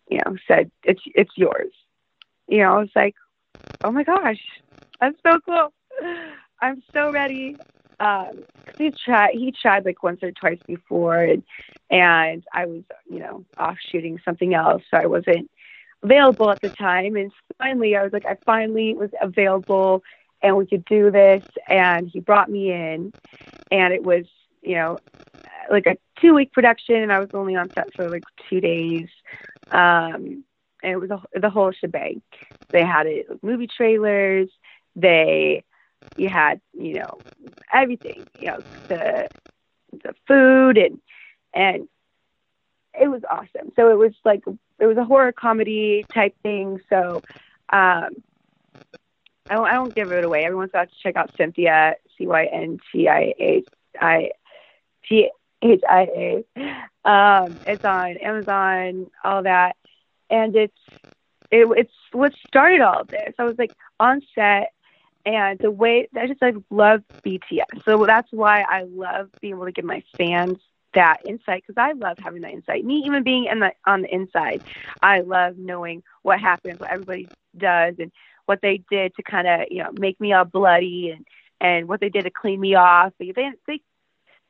you know, said, it's, it's yours. You know, I was like, oh my gosh, that's so cool. I'm so ready. Um, cause he tried, he tried like once or twice before, and, and I was, you know, off shooting something else. So I wasn't available at the time. And finally I was like, I finally was available and we could do this. And he brought me in, and it was, you know, like a two week production, and I was only on set for like two days. Um, and it was a, the whole shebang. They had it, movie trailers. They, You had, you know, everything, you know, the the food, and and it was awesome. So it was like, it was a horror comedy type thing. So um, I don't, I don't give it away. Everyone's got to check out Cynthia, C Y N T I A T H I A. Um, it's on Amazon, all that. And it's, it, it's what started all of this. I was like on set. And the way I just like love B T S, so that's why I love being able to give my fans that insight, because I love having that insight. Me even being in the on the inside, I love knowing what happens, what everybody does, and what they did to kind of, you know, make me all bloody, and, and what they did to clean me off. They they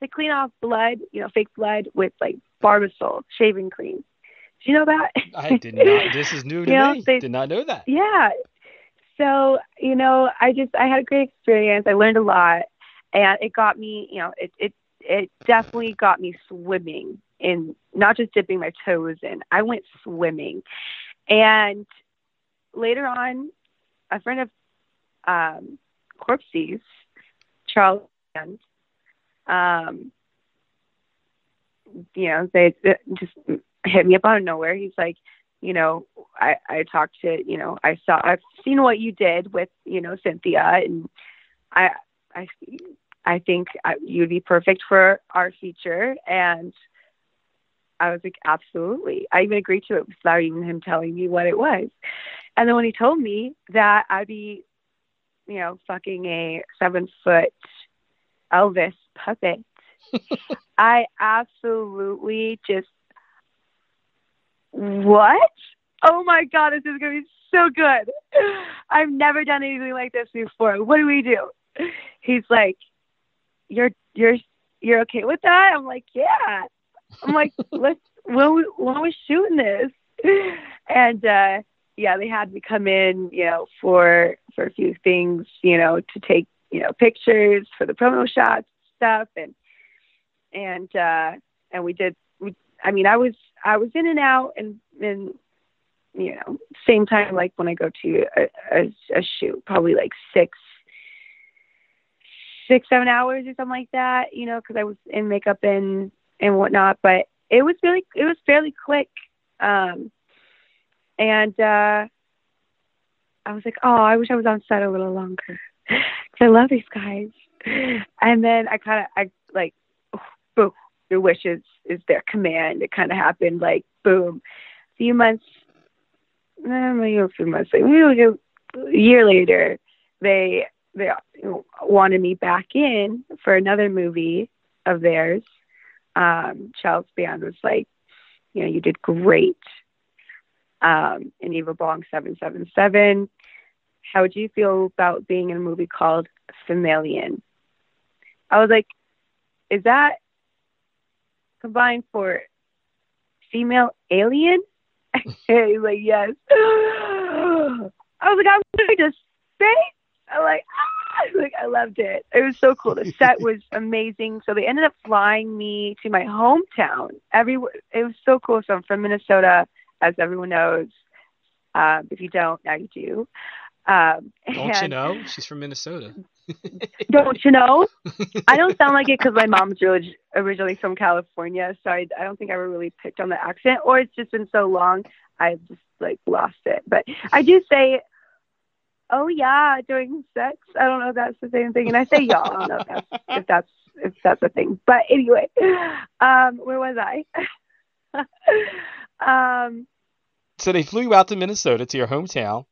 they clean off blood, you know, fake blood with like Barbasol shaving cream. Do you know that? I did not. This is new to you know, me. They, did not know that. Yeah. So, you know, I just, I had a great experience. I learned a lot, and it got me, you know, it, it, it definitely got me swimming in, not just dipping my toes in. I went swimming. And later on, a friend of, um, Corpses, Charles, um, you know, they, they just hit me up out of nowhere. He's like, you know, I, I talked to, you know, I saw, I've seen what you did with, you know, Cynthia, and I, I, I think I, you'd be perfect for our feature. And I was like, absolutely. I even agreed to it without even him telling me what it was. And then when he told me that I'd be, you know, fucking a seven foot Elvis puppet, I absolutely just, what? Oh my God, this is going to be so good. I've never done anything like this before. What do we do? He's like, you're, you're, you're okay with that? I'm like, yeah. I'm like, let's, when we, when we shooting this. And, uh, yeah, they had me come in, you know, for, for a few things, you know, to take, you know, pictures for the promo shots stuff. And, and, uh, and we did, we, I mean, I was, I was in and out, and, and, you know, same time, like when I go to a, a, a shoot, probably like six, six, seven hours or something like that, you know, cause I was in makeup and, and whatnot, but it was really, it was fairly quick. Um, and, uh, I was like, oh, I wish I was on set a little longer, cause I love these guys. And then I kind of, I like, boom. Your wish is, is their command. It kind of happened like, boom, a few months, maybe a few months later, maybe like a year later, they, they wanted me back in for another movie of theirs. Um, Child's Band was like, you know, you did great. Um, in Evil Bong seven seven seven. How would you feel about being in a movie called Famalien? I was like, is that combined for female alien? He's like, yes. I was like, I'm going to say, I'm like, ah! I like, I loved it. It was so cool. The set was amazing. So they ended up flying me to my hometown. Everywhere. It was so cool. So I'm from Minnesota, as everyone knows. Um, if you don't, now you do. Um, don't and, you know? She's from Minnesota. Don't you know? I don't sound like it because my mom's really, originally from California, so I, I don't think I ever really picked on the accent, or it's just been so long I've just like lost it. But I do say oh yeah, during sex. I don't know if that's the same thing. And I say y'all, I don't know if that's, if that's, if that's a thing. But anyway, um, where was I? um, so they flew you out to Minnesota, to your hometown.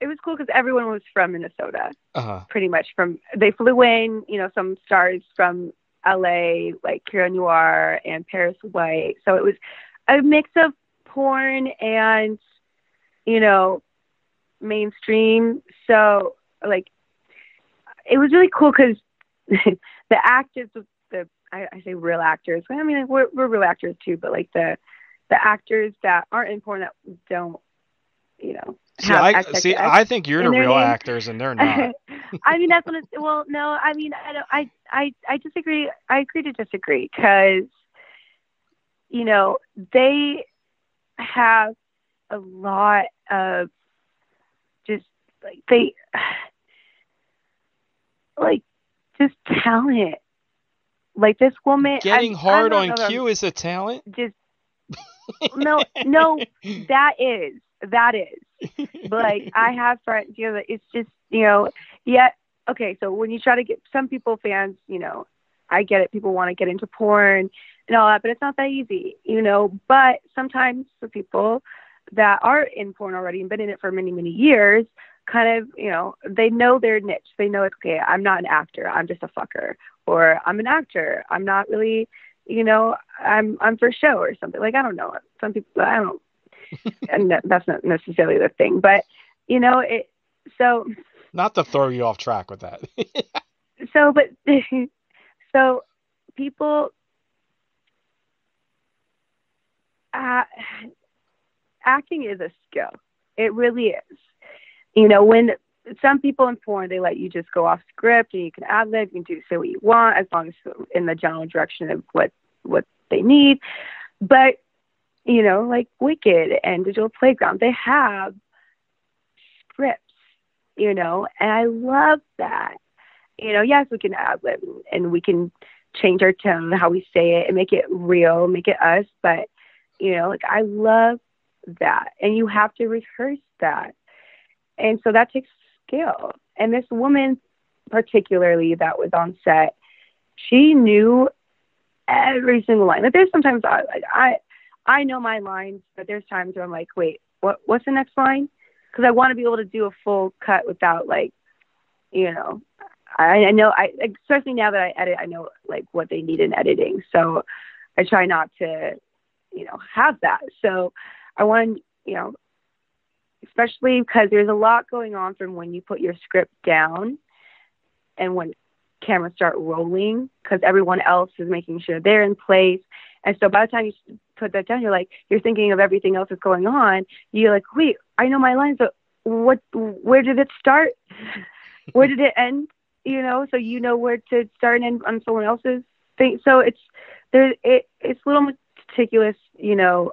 It was cool because everyone was from Minnesota, uh-huh. pretty much. From they flew in, you know, some stars from L A, like Kira Noir and Paris White. So it was a mix of porn and, you know, mainstream. So, like, it was really cool because the actors, the I, I say real actors. I mean, like, we're, we're real actors too, but like the the actors that aren't in porn, that don't, you know. See, I, see I think you're the real name. Actors, and they're not. I mean, that's what it's, well, no, I mean, I don't, I, I, I disagree. I agree to disagree because, you know, they have a lot of just like they, like just talent. Like this woman getting I, hard I on know, cue is a talent. Just no, no, that is. That is, but like I have friends, you know, it's just, you know, yeah. Okay. So when you try to get some people fans, you know, I get it. People want to get into porn and all that, but it's not that easy, you know, but sometimes for people that are in porn already and been in it for many, many years, kind of, you know, they know their niche. They know it's okay. I'm not an actor. I'm just a fucker, or I'm an actor. I'm not really, you know, I'm, I'm for show or something. Like, I don't know. Some people, I don't, and that's not necessarily the thing, but you know it. So not to throw you off track with that. so, but so people uh, acting is a skill. It really is. You know, when some people in porn, they let you just go off script and you can ad lib, you can do say what you want as long as it's in the general direction of what what they need, but. You know, like Wicked and Digital Playground, they have scripts, you know, and I love that. You know, yes, we can ad lib and we can change our tone, how we say it, and make it real, make it us. But, you know, like I love that. And you have to rehearse that. And so that takes skill. And this woman, particularly, that was on set, she knew every single line. Like there's sometimes I, like, I, I know my lines, but there's times where I'm like, wait, what? What's the next line? Because I want to be able to do a full cut without, like, you know, I, I know, I especially now that I edit, I know like what they need in editing, so I try not to, you know, have that. So I want, you know, especially because there's a lot going on from when you put your script down and when cameras start rolling, because everyone else is making sure they're in place. And so by the time you put that down, you're like, you're thinking of everything else that's going on. You're like, wait, I know my lines, but what, where did it start? Where did it end? You know, so you know where to start and end on someone else's thing. So it's, there, it, it's a little meticulous, you know,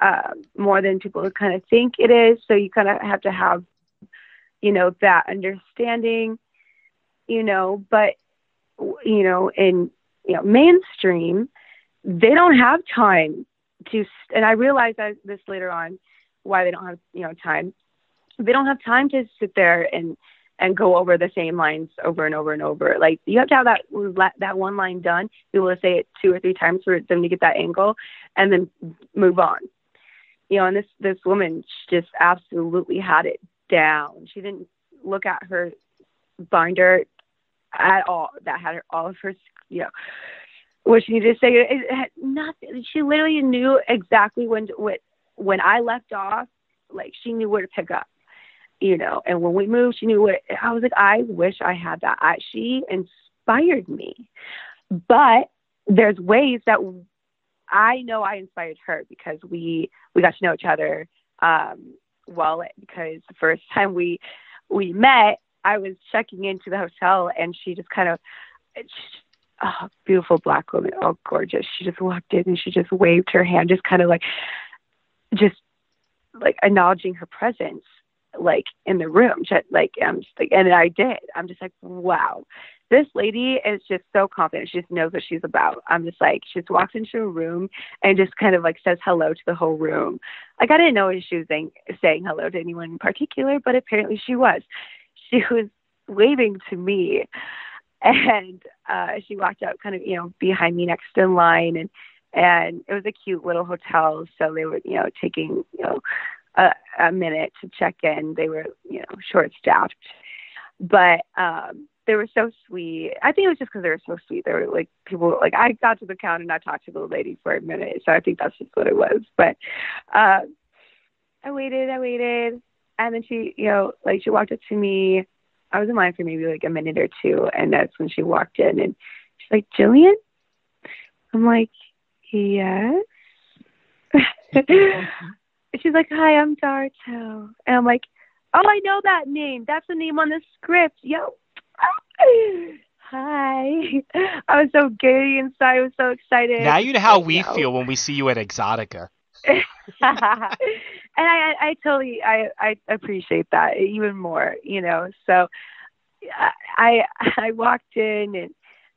uh, more than people kind of think it is. So you kind of have to have, you know, that understanding, you know, but, you know, in, you know, mainstream, they don't have time to, and I realized this later on, why they don't have, you know, time. They don't have time to sit there and, and go over the same lines over and over and over. Like you have to have that, that one line done. You will say it two or three times for them to get that angle and then move on. You know, and this, this woman just absolutely had it down. She didn't look at her binder at all. That had her, all of her, you know, what she needed to say. It had nothing. She literally knew exactly when what when I left off. Like she knew where to pick up, you know. And when we moved, she knew what. I was like, I wish I had that. I, she inspired me, but there's ways that I know I inspired her because we we got to know each other um, well. Because the first time we we met, I was checking into the hotel, and she just kind of. She, oh, beautiful black woman. Oh, gorgeous. She just walked in and she just waved her hand, just kind of like, just like acknowledging her presence, like in the room, she had, like, I'm just like, and I did, I'm just like, wow. This lady is just so confident. She just knows what she's about. I'm just like, she just walks into a room and just kind of like says hello to the whole room. Like, I didn't know if she was saying, saying hello to anyone in particular, but apparently she was. She was waving to me. And uh, she walked up kind of, you know, behind me next in line. And, and it was a cute little hotel. So they were, you know, taking, you know, a, a minute to check in. They were, you know, short staffed. But, um, they were so sweet. I think it was just because they were so sweet. They were like people, like I got to the counter and I talked to the lady for a minute. So I think that's just what it was. But uh, I waited, I waited. And then she, you know, like she walked up to me. I was in line for maybe like a minute or two. And that's when she walked in and she's like, Jillian? I'm like, yes. She's like, hi, I'm Darto. And I'm like, oh, I know that name. That's the name on the script. Yo. Hi. I was so giddy inside. I was so excited. Now you know how we no. feel when we see you at Exxxotica. And I, I, I totally, I, I appreciate that even more, you know. So I, I walked in and,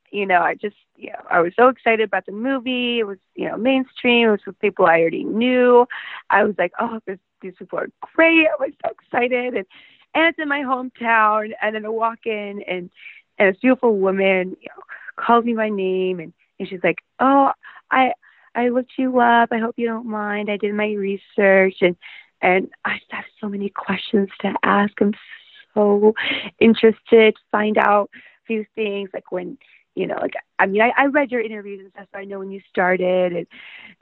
you know, I just, you know, I was so excited about the movie. It was, you know, mainstream. It was with people I already knew. I was like, oh, this, these people are great. I was so excited. And, And it's in my hometown. And then I walk in, and, and this beautiful woman, you know, calls me by name. And, and she's like, oh, I I looked you up. I hope you don't mind. I did my research. And, and I just have so many questions to ask. I'm so interested to find out a few things. Like when, you know, like, I mean, I, I read your interviews and stuff, so I know when you started.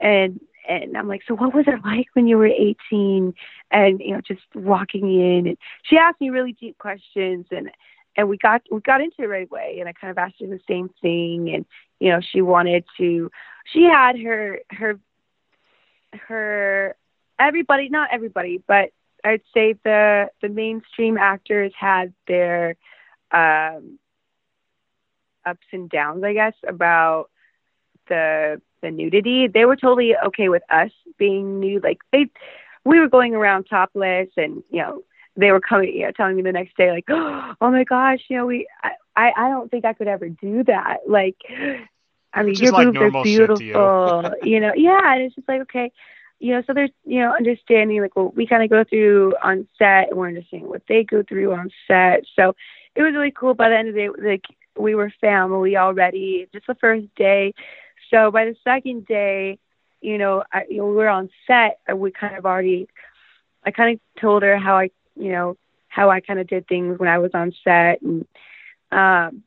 And, and, And I'm like, so what was it like when you were eighteen and, you know, just walking in? And she asked me really deep questions, and, and we got, we got into it right away. And I kind of asked her the same thing. And, you know, she wanted to, she had her, her, her, everybody, not everybody, but I'd say the, the mainstream actors had their um, ups and downs, I guess, about the, the nudity. They were totally okay with us being nude. Like they, we were going around topless, and you know, they were coming, you know, telling me the next day, like, oh my gosh, you know, we, I, I don't think I could ever do that. Like, I mean, your boobs are beautiful, you know, yeah. And it's just like, okay, you know, so there's, you know, understanding like what we kind of go through on set, and we're understanding what they go through on set. So it was really cool. By the end of the day, like we were family already. Just the first day. So by the second day, you know, I, you know, we were on set, and we kind of already, I kind of told her how I, you know, how I kind of did things when I was on set, and, um,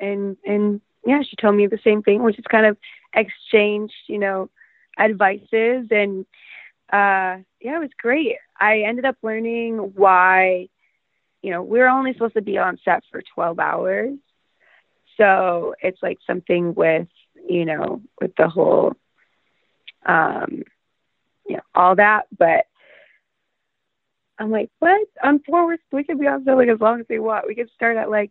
and, and yeah, she told me the same thing, which is kind of exchanged, you know, advices, and, uh, yeah, it was great. I ended up learning why, you know, we were only supposed to be on set for twelve hours. So it's like something with, you know, with the whole, um, you know, all that. But I'm like, what? On four weeks, we could be on set like as long as we want. We could start at like,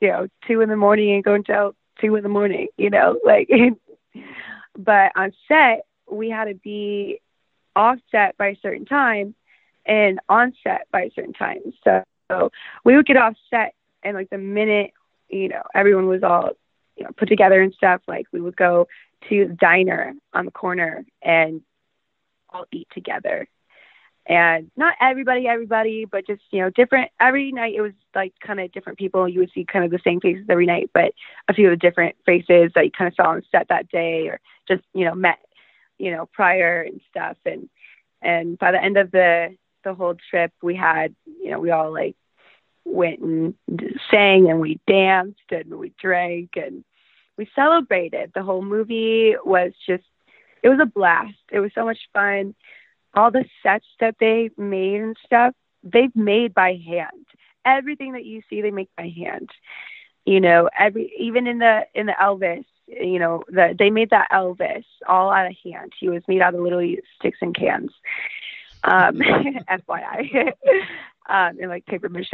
you know, two in the morning and go until two in the morning, you know, like, but on set, we had to be off set by a certain time and on set by a certain time. So, so we would get off set and like the minute, you know, everyone was all, you know, put together and stuff. Like we would go to the diner on the corner and all eat together. And not everybody, everybody, but just, you know, different. Every night it was like kind of different people. You would see kind of the same faces every night, but a few of the different faces that you kind of saw on set that day, or just, you know, met, you know, prior and stuff. And, and by the end of the, the whole trip we had, you know, we all like, went and sang and we danced and we drank and we celebrated. The whole movie was just, it was a blast. It was so much fun. All the sets that they made and stuff, they've made by hand. Everything that you see, they make by hand. You know, every, even in the, in the Elvis, you know, the, they made that Elvis all out of hand. He was made out of literally sticks and cans. Um, F Y I. Um, and like paper mache.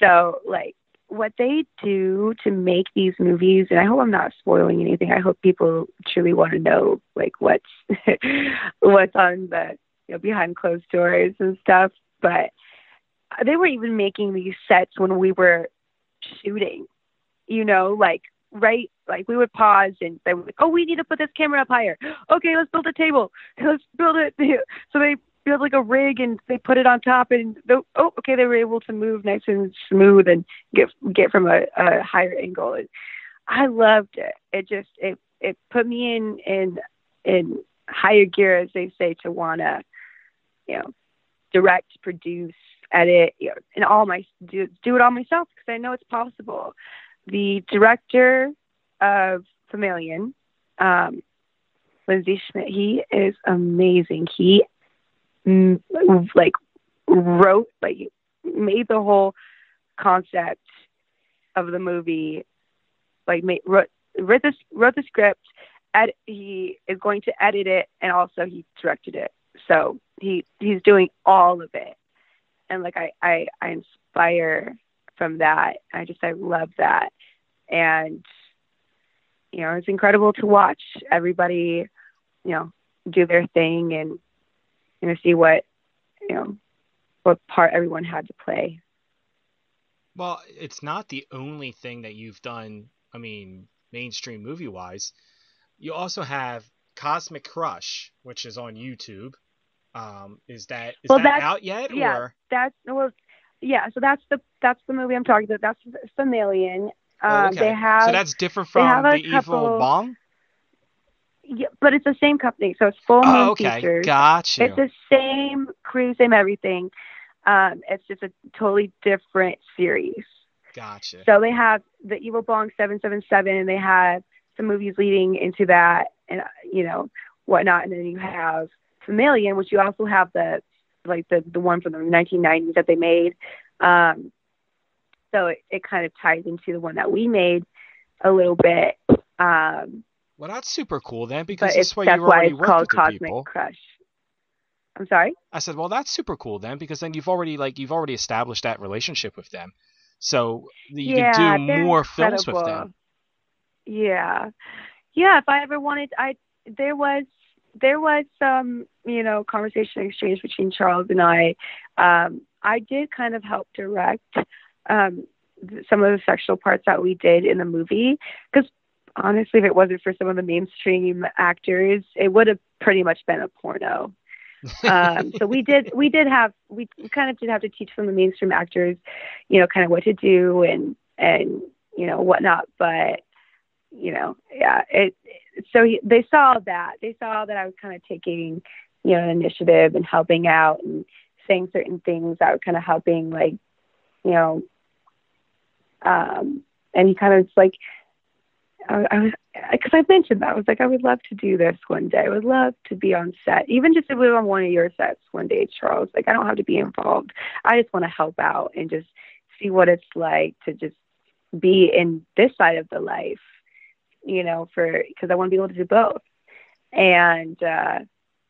So like what they do to make these movies, and I hope I'm not spoiling anything. I hope people truly want to know like what's what's on the, you know, behind closed doors and stuff. But they were even making these sets when we were shooting, you know, like, right. Like we would pause and they would, oh, we need to put this camera up higher. Okay. Let's build a table. Let's build it. So they build like a rig and they put it on top and they, oh, okay. They were able to move nice and smooth and get, get from a, a higher angle. And I loved it. It just, it, it put me in, in, in higher gear, as they say, to want to, you know, direct, produce, edit, you know, and all my, do, do it all myself. Cause I know it's possible. The director of Famalien, um, Lindsay Schmidt, he is amazing. He mm, like wrote, like made the whole concept of the movie, like made, wrote, wrote this, wrote the script. Ed, he is going to edit it, and also he directed it. So he, he's doing all of it. And like, I, I, I inspire from that. I just, I love that. And, you know, it's incredible to watch everybody, you know, do their thing and, you know, see what, you know, what part everyone had to play. Well, it's not the only thing that you've done. I mean, mainstream movie wise, you also have Cosmic Crush, which is on YouTube. Um, is that, is well, that out yet? Yeah, or? That's, well, yeah. So that's the, that's the movie I'm talking about. That's Famalien. Um, oh, okay. They have, so that's different from the couple, Evil Bong? Yeah, but it's the same company. So it's full name oh, okay. features. Gotcha. It's the same crew, same everything. Um, it's just a totally different series. Gotcha. So they have the Evil Bong seven seven seven, and they have some movies leading into that and, you know, whatnot. And then you have Famalien, which you also have the, like the, the one from the nineteen nineties that they made. Um, So it, it kind of ties into the one that we made a little bit. Um, well, that's super cool then, because that's why you already worked with the people. Cosmic Crush. I'm sorry? I said, well, that's super cool then, because then you've already like you've already established that relationship with them. So you yeah, can do more incredible. films with them. Yeah. Yeah, if I ever wanted, I there was there was some, you know, conversation exchange between Charles and I. Um, I did kind of help direct Um, some of the sexual parts that we did in the movie, because honestly, if it wasn't for some of the mainstream actors, it would have pretty much been a porno. Um, so we did, we did have, we kind of did have to teach from the mainstream actors, you know, kind of what to do and, and, you know, whatnot. But, you know, yeah, it, so he, they saw that, they saw that I was kind of taking, you know, an initiative and helping out and saying certain things that were kind of helping, like, you know, Um, and he kind of like, I, I was, cause I mentioned that I was like, I would love to do this one day. I would love to be on set. Even just if we were on one of your sets one day, Charles, like, I don't have to be involved. I just want to help out and just see what it's like to just be in this side of the life, you know, for, cause I want to be able to do both. And, uh,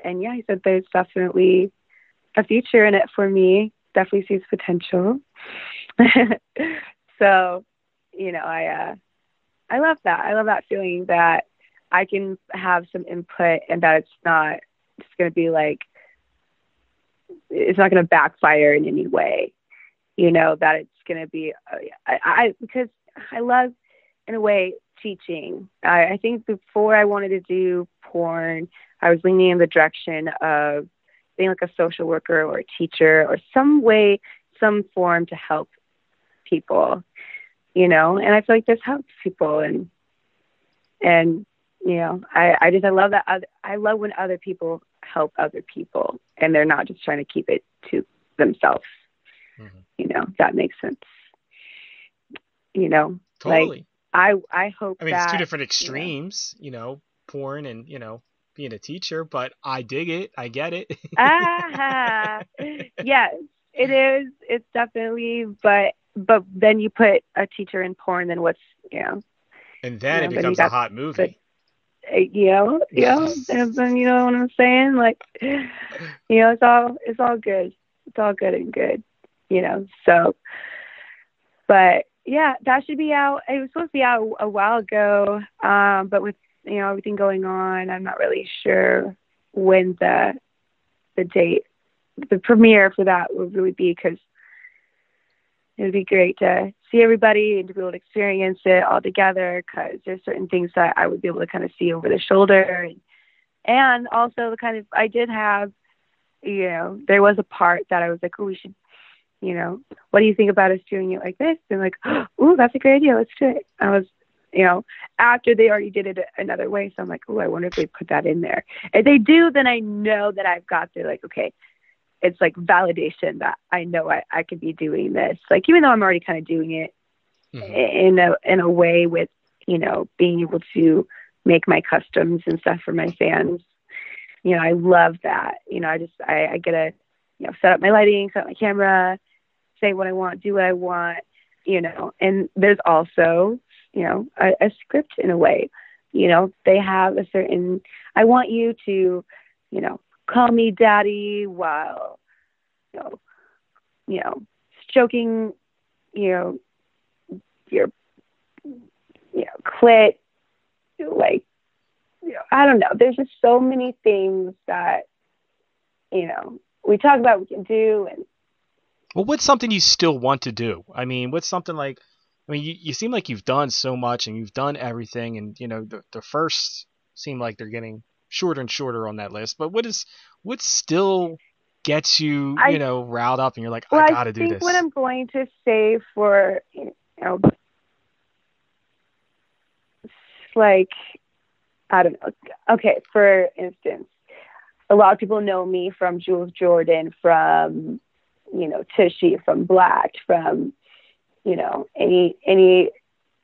and yeah, he said, there's definitely a future in it for me. Definitely sees potential. So, you know, I, uh, I love that. I love that feeling that I can have some input and that it's not just going to be like, it's not going to backfire in any way, you know, that it's going to be, I, I, because I love in a way teaching. I, I think before I wanted to do porn, I was leaning in the direction of being like a social worker or a teacher or some way, some form to help people, you know, and I feel like this helps people. And, and, you know, I, I just, I love that. Other, I love when other people help other people and they're not just trying to keep it to themselves. Mm-hmm. You know, that makes sense. You know, totally. Like I, I hope I mean, that, it's two different extremes, you know, you know, porn and, you know, being a teacher, but I dig it. I get it. Ah, yes, it is. It's definitely, but, but then you put a teacher in porn, then what's, you know. And then you know, it becomes then a hot movie. But, you know, you know, and then, you know what I'm saying? Like, you know, it's all, it's all good. It's all good and good, you know, so. But, yeah, that should be out. It was supposed to be out a while ago, um, but with, you know, everything going on, I'm not really sure when the the date, the premiere for that would really be, because it would be great to see everybody and to be able to experience it all together, because there's certain things that I would be able to kind of see over the shoulder. And, and also the kind of, I did have, you know, there was a part that I was like, oh, we should, you know, what do you think about us doing it like this? And like, oh, that's a great idea. Let's do it. I was, you know, after they already did it another way. So I'm like, oh, I wonder if they put that in there. If they do, then I know that I've got to, like, okay, it's like validation that I know I, I could be doing this. Like, even though I'm already kind of doing it mm-hmm. in a, in a way with, you know, being able to make my customs and stuff for my fans. You know, I love that. You know, I just, I, I get to, you know, set up my lighting, set up my camera, say what I want, do what I want, you know, and there's also, you know, a, a script in a way, you know, they have a certain, I want you to, you know, call me daddy while, you know, you know, stroking, you know, your, you know, clit, like, you know, I don't know. There's just so many things that, you know, we talk about we can do. And well, what's something you still want to do? I mean, what's something like, I mean, you, you seem like you've done so much and you've done everything, and, you know, the, the firsts seem like they're getting shorter and shorter on that list, but what is, what still gets you, I, you know, riled up and you're like, well, I gotta I do this? I think what I'm going to say for, you know, like, I don't know. Okay. For instance, a lot of people know me from Jules Jordan, from, you know, Tushy, from Black, from, you know, any, any,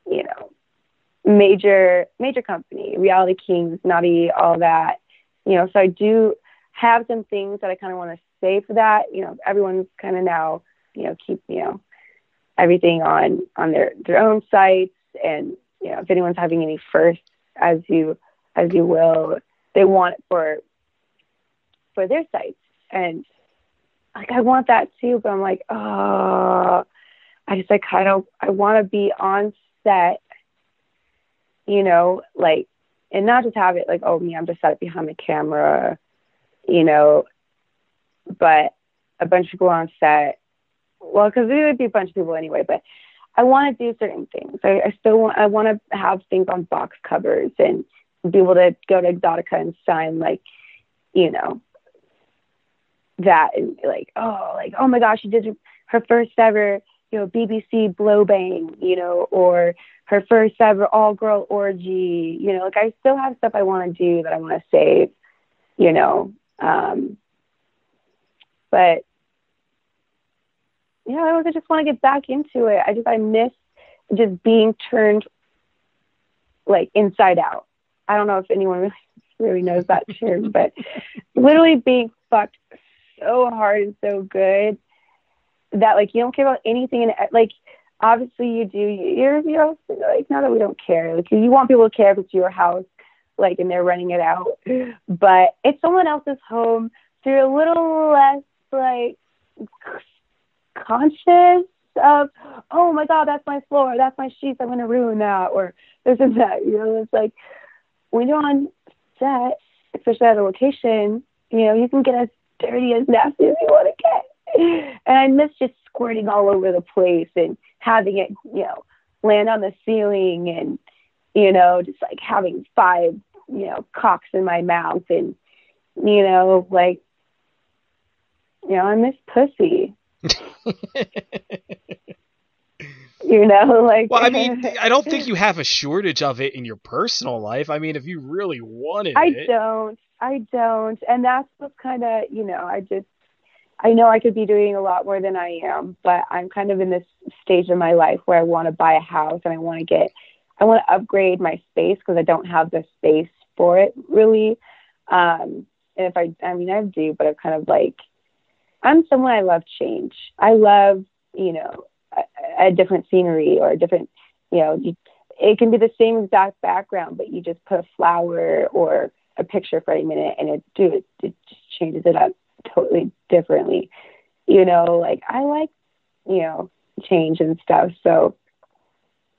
you know, major, major company, Reality Kings, Naughty, all that, you know, so I do have some things that I kind of want to say for that. You know, everyone's kind of now, you know, keep, you know, everything on, on their, their own sites. And, you know, if anyone's having any firsts, as you, as you will, they want it for, for their sites. And like, I want that too, but I'm like, oh, I just like, kind of, I want to be on set, you know, like, and not just have it like, oh, me, I'm just set behind the camera, you know, but a bunch of people on set, well, because there would be a bunch of people anyway, but I want to do certain things. I, I still want, I want to have things on box covers and be able to go to Exxxotica and sign, like, you know, that, and like, oh, like, oh my gosh, she did her first ever, you know, B B C blow bang, you know, or her first ever all girl orgy, you know, like, I still have stuff I want to do that I want to save, you know, um, but yeah, I also just want to get back into it. I just, I miss just being turned like inside out. I don't know if anyone really, really knows that term, but literally being fucked so hard and so good that like, you don't care about anything. And like, obviously you do, you're, you know, like, not that we don't care. Like, you want people to care if it's your house, like, and they're running it out, but it's someone else's home. So you're a little less like conscious of, oh my God, that's my floor, that's my sheets, I'm going to ruin that, or this and that, you know. It's like, when you're on set, especially at a location, you know, you can get as dirty, as nasty as you want to get. And I miss just squirting all over the place and having it, you know, land on the ceiling, and, you know, just like having five, you know, cocks in my mouth, and, you know, like, you know, I miss pussy. You know, like, well, I mean, I don't think you have a shortage of it in your personal life. I mean, if you really wanted I it. don't I don't and that's what's kind of, you know, I just I know I could be doing a lot more than I am, but I'm kind of in this stage of my life where I want to buy a house, and I want to get I want to upgrade my space, because I don't have the space for it really. Um and if I I mean I do, but I'm kind of like, I'm someone, I love change. I love, you know, a, a different scenery, or a different, you know, you, it can be the same exact background, but you just put a flower or a picture for a minute, and it, dude, it, it just changes it up totally differently. You know, like, I like, you know, change and stuff. So,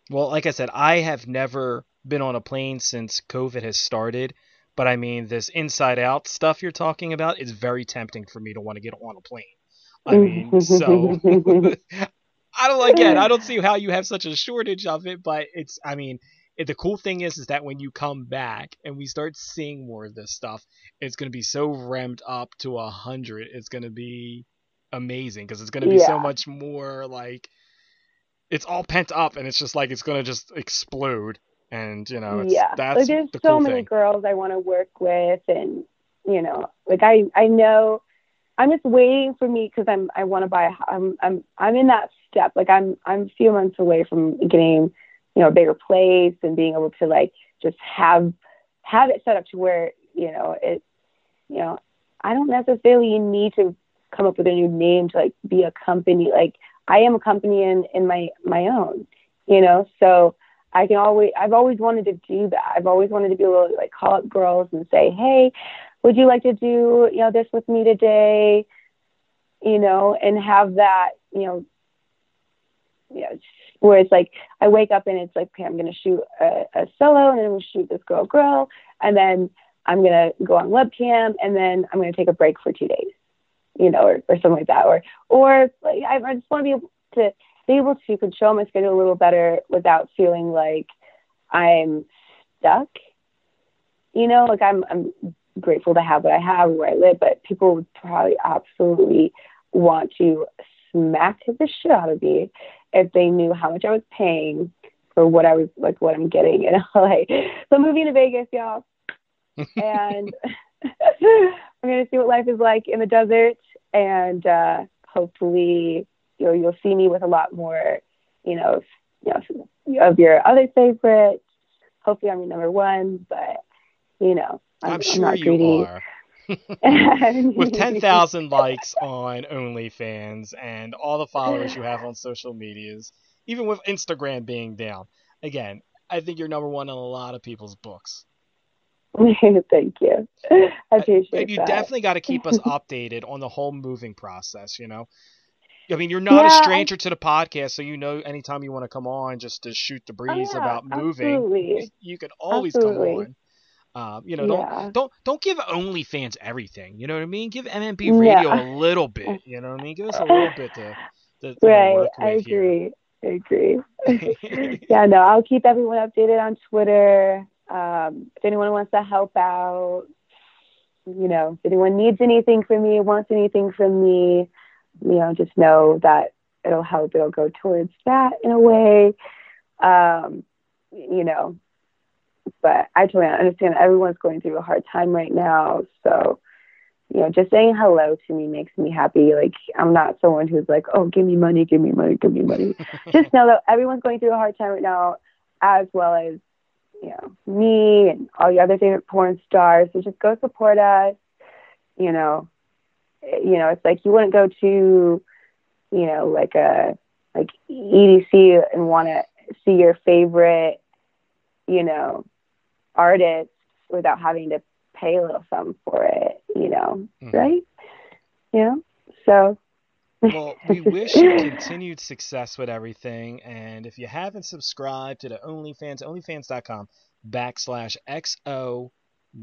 well, like I said, I have never been on a plane since COVID has started. But I mean, this inside out stuff you're talking about is very tempting for me to want to get on a plane. I mean, so I don't like it. I don't see how you have such a shortage of it, but it's, I mean, it, the cool thing is, is that when you come back and we start seeing more of this stuff, it's going to be so ramped up to a hundred. It's going to be amazing because it's going to be yeah. so much more like it's all pent up and it's just like, it's going to just explode. And, you know, it's, yeah. that's like, there's the so cool many thing. Girls I want to work with. And, you know, like I, I know I'm just waiting for me because I'm, I want to buy, a, I'm, I'm, I'm in that step. Like I'm, I'm a few months away from getting, you know, a bigger place and being able to like, just have, have it set up to where, you know, it, you know, I don't necessarily need to come up with a new name to like be a company. Like I am a company in, in my, my own, you know, so I can always, I've always wanted to do that. I've always wanted to be able to like call up girls and say, hey, would you like to do, you know, this with me today, you know, and have that, you know, you know where it's like, I wake up and it's like, okay, I'm going to shoot a, a solo and then we'll shoot this girl girl. And then I'm going to go on webcam and then I'm going to take a break for two days, you know, or, or something like that. Or, or like, I, I just want to be able to, be able to control my schedule a little better without feeling like I'm stuck, you know, like I'm, I'm grateful to have what I have where I live, but people would probably absolutely want to smack the shit out of me if they knew how much I was paying for what I was like, what I'm getting in L A. So I'm moving to Vegas, y'all. And I'm going to see what life is like in the desert. And uh, hopefully, you know, you'll see me with a lot more, you know, you know, of your other favorites. Hopefully I'm your number one, but you know, I'm, I'm sure I'm not greedy. You are. With ten thousand likes on OnlyFans and all the followers you have on social medias, even with Instagram being down, again, I think you're number one on a lot of people's books. Thank you. I appreciate that. You definitely got to keep us updated on the whole moving process, you know? I mean, you're not yeah, a stranger I, to the podcast, so you know anytime you want to come on just to shoot the breeze oh, yeah, about moving, absolutely. you can always absolutely. come on. Uh, you know, don't yeah. don't don't give OnlyFans everything. You know what I mean? Give M M B Radio yeah. a little bit. You know what I mean? Give us a little bit to, to, to right. work with I agree. Here. I agree. Yeah, no, I'll keep everyone updated on Twitter. Um, if anyone wants to help out, you know, if anyone needs anything from me, wants anything from me, you know, just know that it'll help. It'll go towards that in a way. Um, you know. But I totally understand everyone's going through a hard time right now. So, you know, just saying hello to me makes me happy. Like, I'm not someone who's like, oh, give me money, give me money, give me money. Just know that everyone's going through a hard time right now, as well as, you know, me and all your other favorite porn stars. So just go support us. You know, you know, it's like you wouldn't go to, you know, like a like E D C and want to see your favorite, you know, artists without having to pay a little sum for it, you know, mm. right? You know, so. Well, we wish you continued success with everything. And if you haven't subscribed to the OnlyFans, OnlyFans.com backslash XO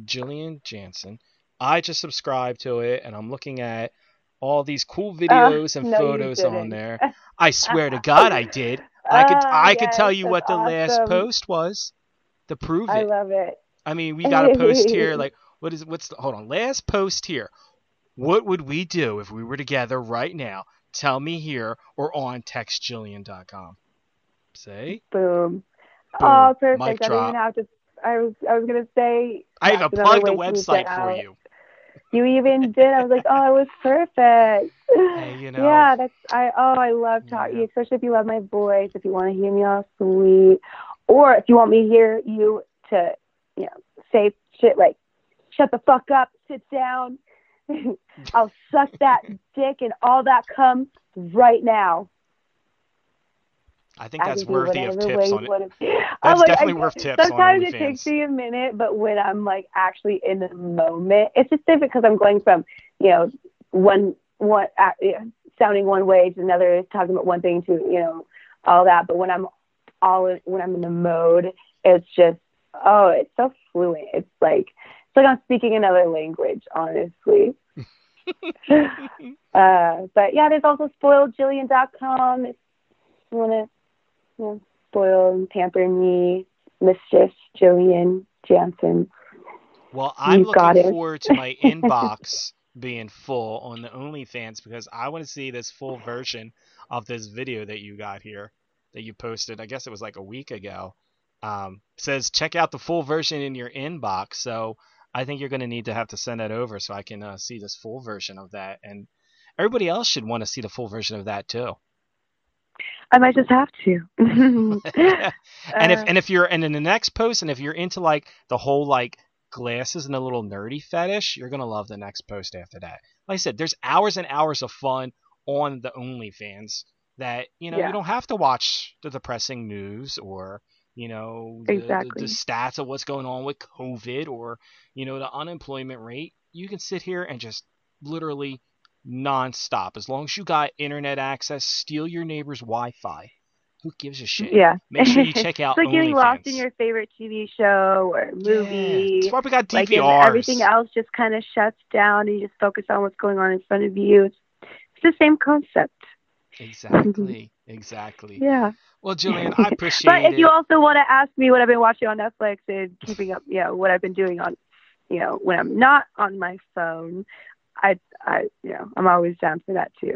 Jillian Jansen, I just subscribed to it and I'm looking at all these cool videos uh, and no, photos on there. I swear to God, I did. I could, oh, I yes, could tell you what the awesome. last post was. To prove it. I love it. I mean, we got a post here. Like, what is, what's the, hold on. Last post here. What would we do if we were together right now? Tell me here or on text jillian dot com. Say. Boom. Boom. Oh, perfect. Mic I drop. Didn't even have to, I was, I was going to say. I even plugged the website for you. You even did. I was like, oh, it was perfect. Hey, you know. Yeah, that's, I, oh, I love talking to you, especially if you love my voice, if you want to hear me all sweet. Or if you want me to hear you to, you know, say shit like, shut the fuck up, sit down. I'll suck that dick and all that cum right now. I think that's I worthy of tips on it. That's like, definitely I, worth tips on OnlyFans. Sometimes it takes me a minute, but when I'm like actually in the moment, it's just different because I'm going from, you know, one, one uh, you know, sounding one way to another, talking about one thing to, you know, all that. But when I'm all in, when I'm in the mode, it's just, oh, it's so fluent. It's like, it's like I'm speaking another language, honestly. uh, but yeah, there's also spoil jillian dot com. It's want to, you know, spoil and pamper me, Mistress Jillian Jansen. Well, I'm you looking forward to my inbox being full on the OnlyFans, because I want to see this full version of this video that you got here, that you posted. I guess it was like a week ago. Um, says check out the full version in your inbox. So I think you're going to need to have to send that over so I can uh, see this full version of that. And everybody else should want to see the full version of that too. I might just have to. and uh, if and if you're and in the next post, and if you're into like the whole like glasses and a little nerdy fetish, you're going to love the next post after that. Like I said, there's hours and hours of fun on the OnlyFans that, you know, yeah. you don't have to watch the depressing news or, you know, the, exactly. the, the stats of what's going on with COVID or, you know, the unemployment rate. You can sit here and just literally nonstop, as long as you got internet access, steal your neighbor's Wi-Fi. Who gives a shit? Yeah. Make sure you check out. It's like getting lost in your favorite T V show or movie. Yeah. That's why we got D V Rs. Like, everything else just kind of shuts down, and you just focus on what's going on in front of you. It's, it's the same concept. Exactly. Exactly. Yeah. Well, Jillian, I appreciate it. But if you also want to ask me what I've been watching on Netflix and keeping up, you know, what I've been doing on, you know, when I'm not on my phone, I, I, you know, I'm always down for that too.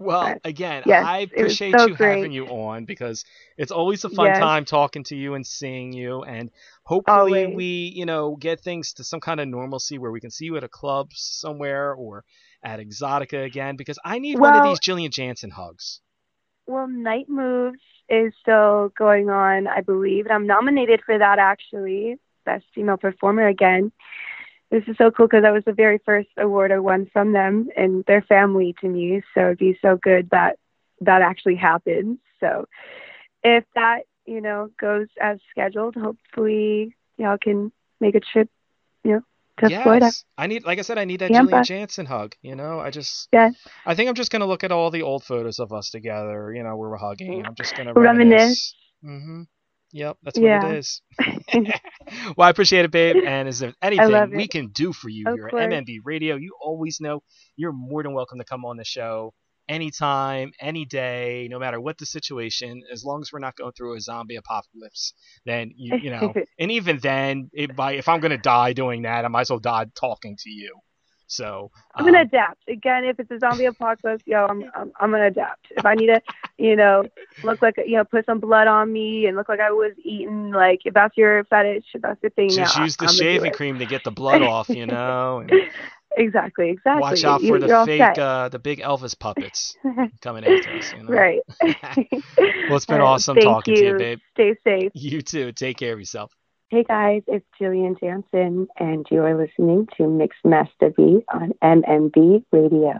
Well, again, yes, I appreciate so you great. having you on, because it's always a fun yes. time talking to you and seeing you, and hopefully always. we, you know, get things to some kind of normalcy where we can see you at a club somewhere or at Exxxotica again, because I need well, one of these Jillian Jansen hugs. Well, Night Moves is still going on, I believe, and I'm nominated for that, actually, Best Female Performer again. This is so cool, because that was the very first award I won from them and their family to me. So it'd be so good that that actually happens. So if that, you know, goes as scheduled, hopefully y'all can make a trip, you know, to yes. Florida. I need, like I said, I need that Tampa. Jillian Jansen hug. You know, I just, yes. I think I'm just going to look at all the old photos of us together, you know, where we're hugging. I'm just going to reminisce. reminisce. Mm-hmm. Yep, that's yeah. what it is. Well, I appreciate it, babe. And is there anything we can do for you of here course. at M M B Radio? You always know you're more than welcome to come on the show anytime, any day, no matter what the situation. As long as we're not going through a zombie apocalypse, then you, you know. And even then, if, I, if I'm going to die doing that, I might as well die talking to you. So um, I'm gonna adapt again. If it's a zombie apocalypse, yo, I'm, I'm I'm gonna adapt. If I need to, you know, look like, you know, put some blood on me and look like I was eaten. Like, if that's your fetish, if that's the thing. Just now, use the I'm shaving cream to get the blood off, you know. And exactly, exactly. Watch out for you, the fake, uh, the big Elvis puppets coming after us. You know? Right. Well, it's been uh, awesome talking you. to you, babe. Stay safe. You too. Take care of yourself. Hey guys, it's Jillian Jansen, and you are listening to Mixmaster B on M M B Radio.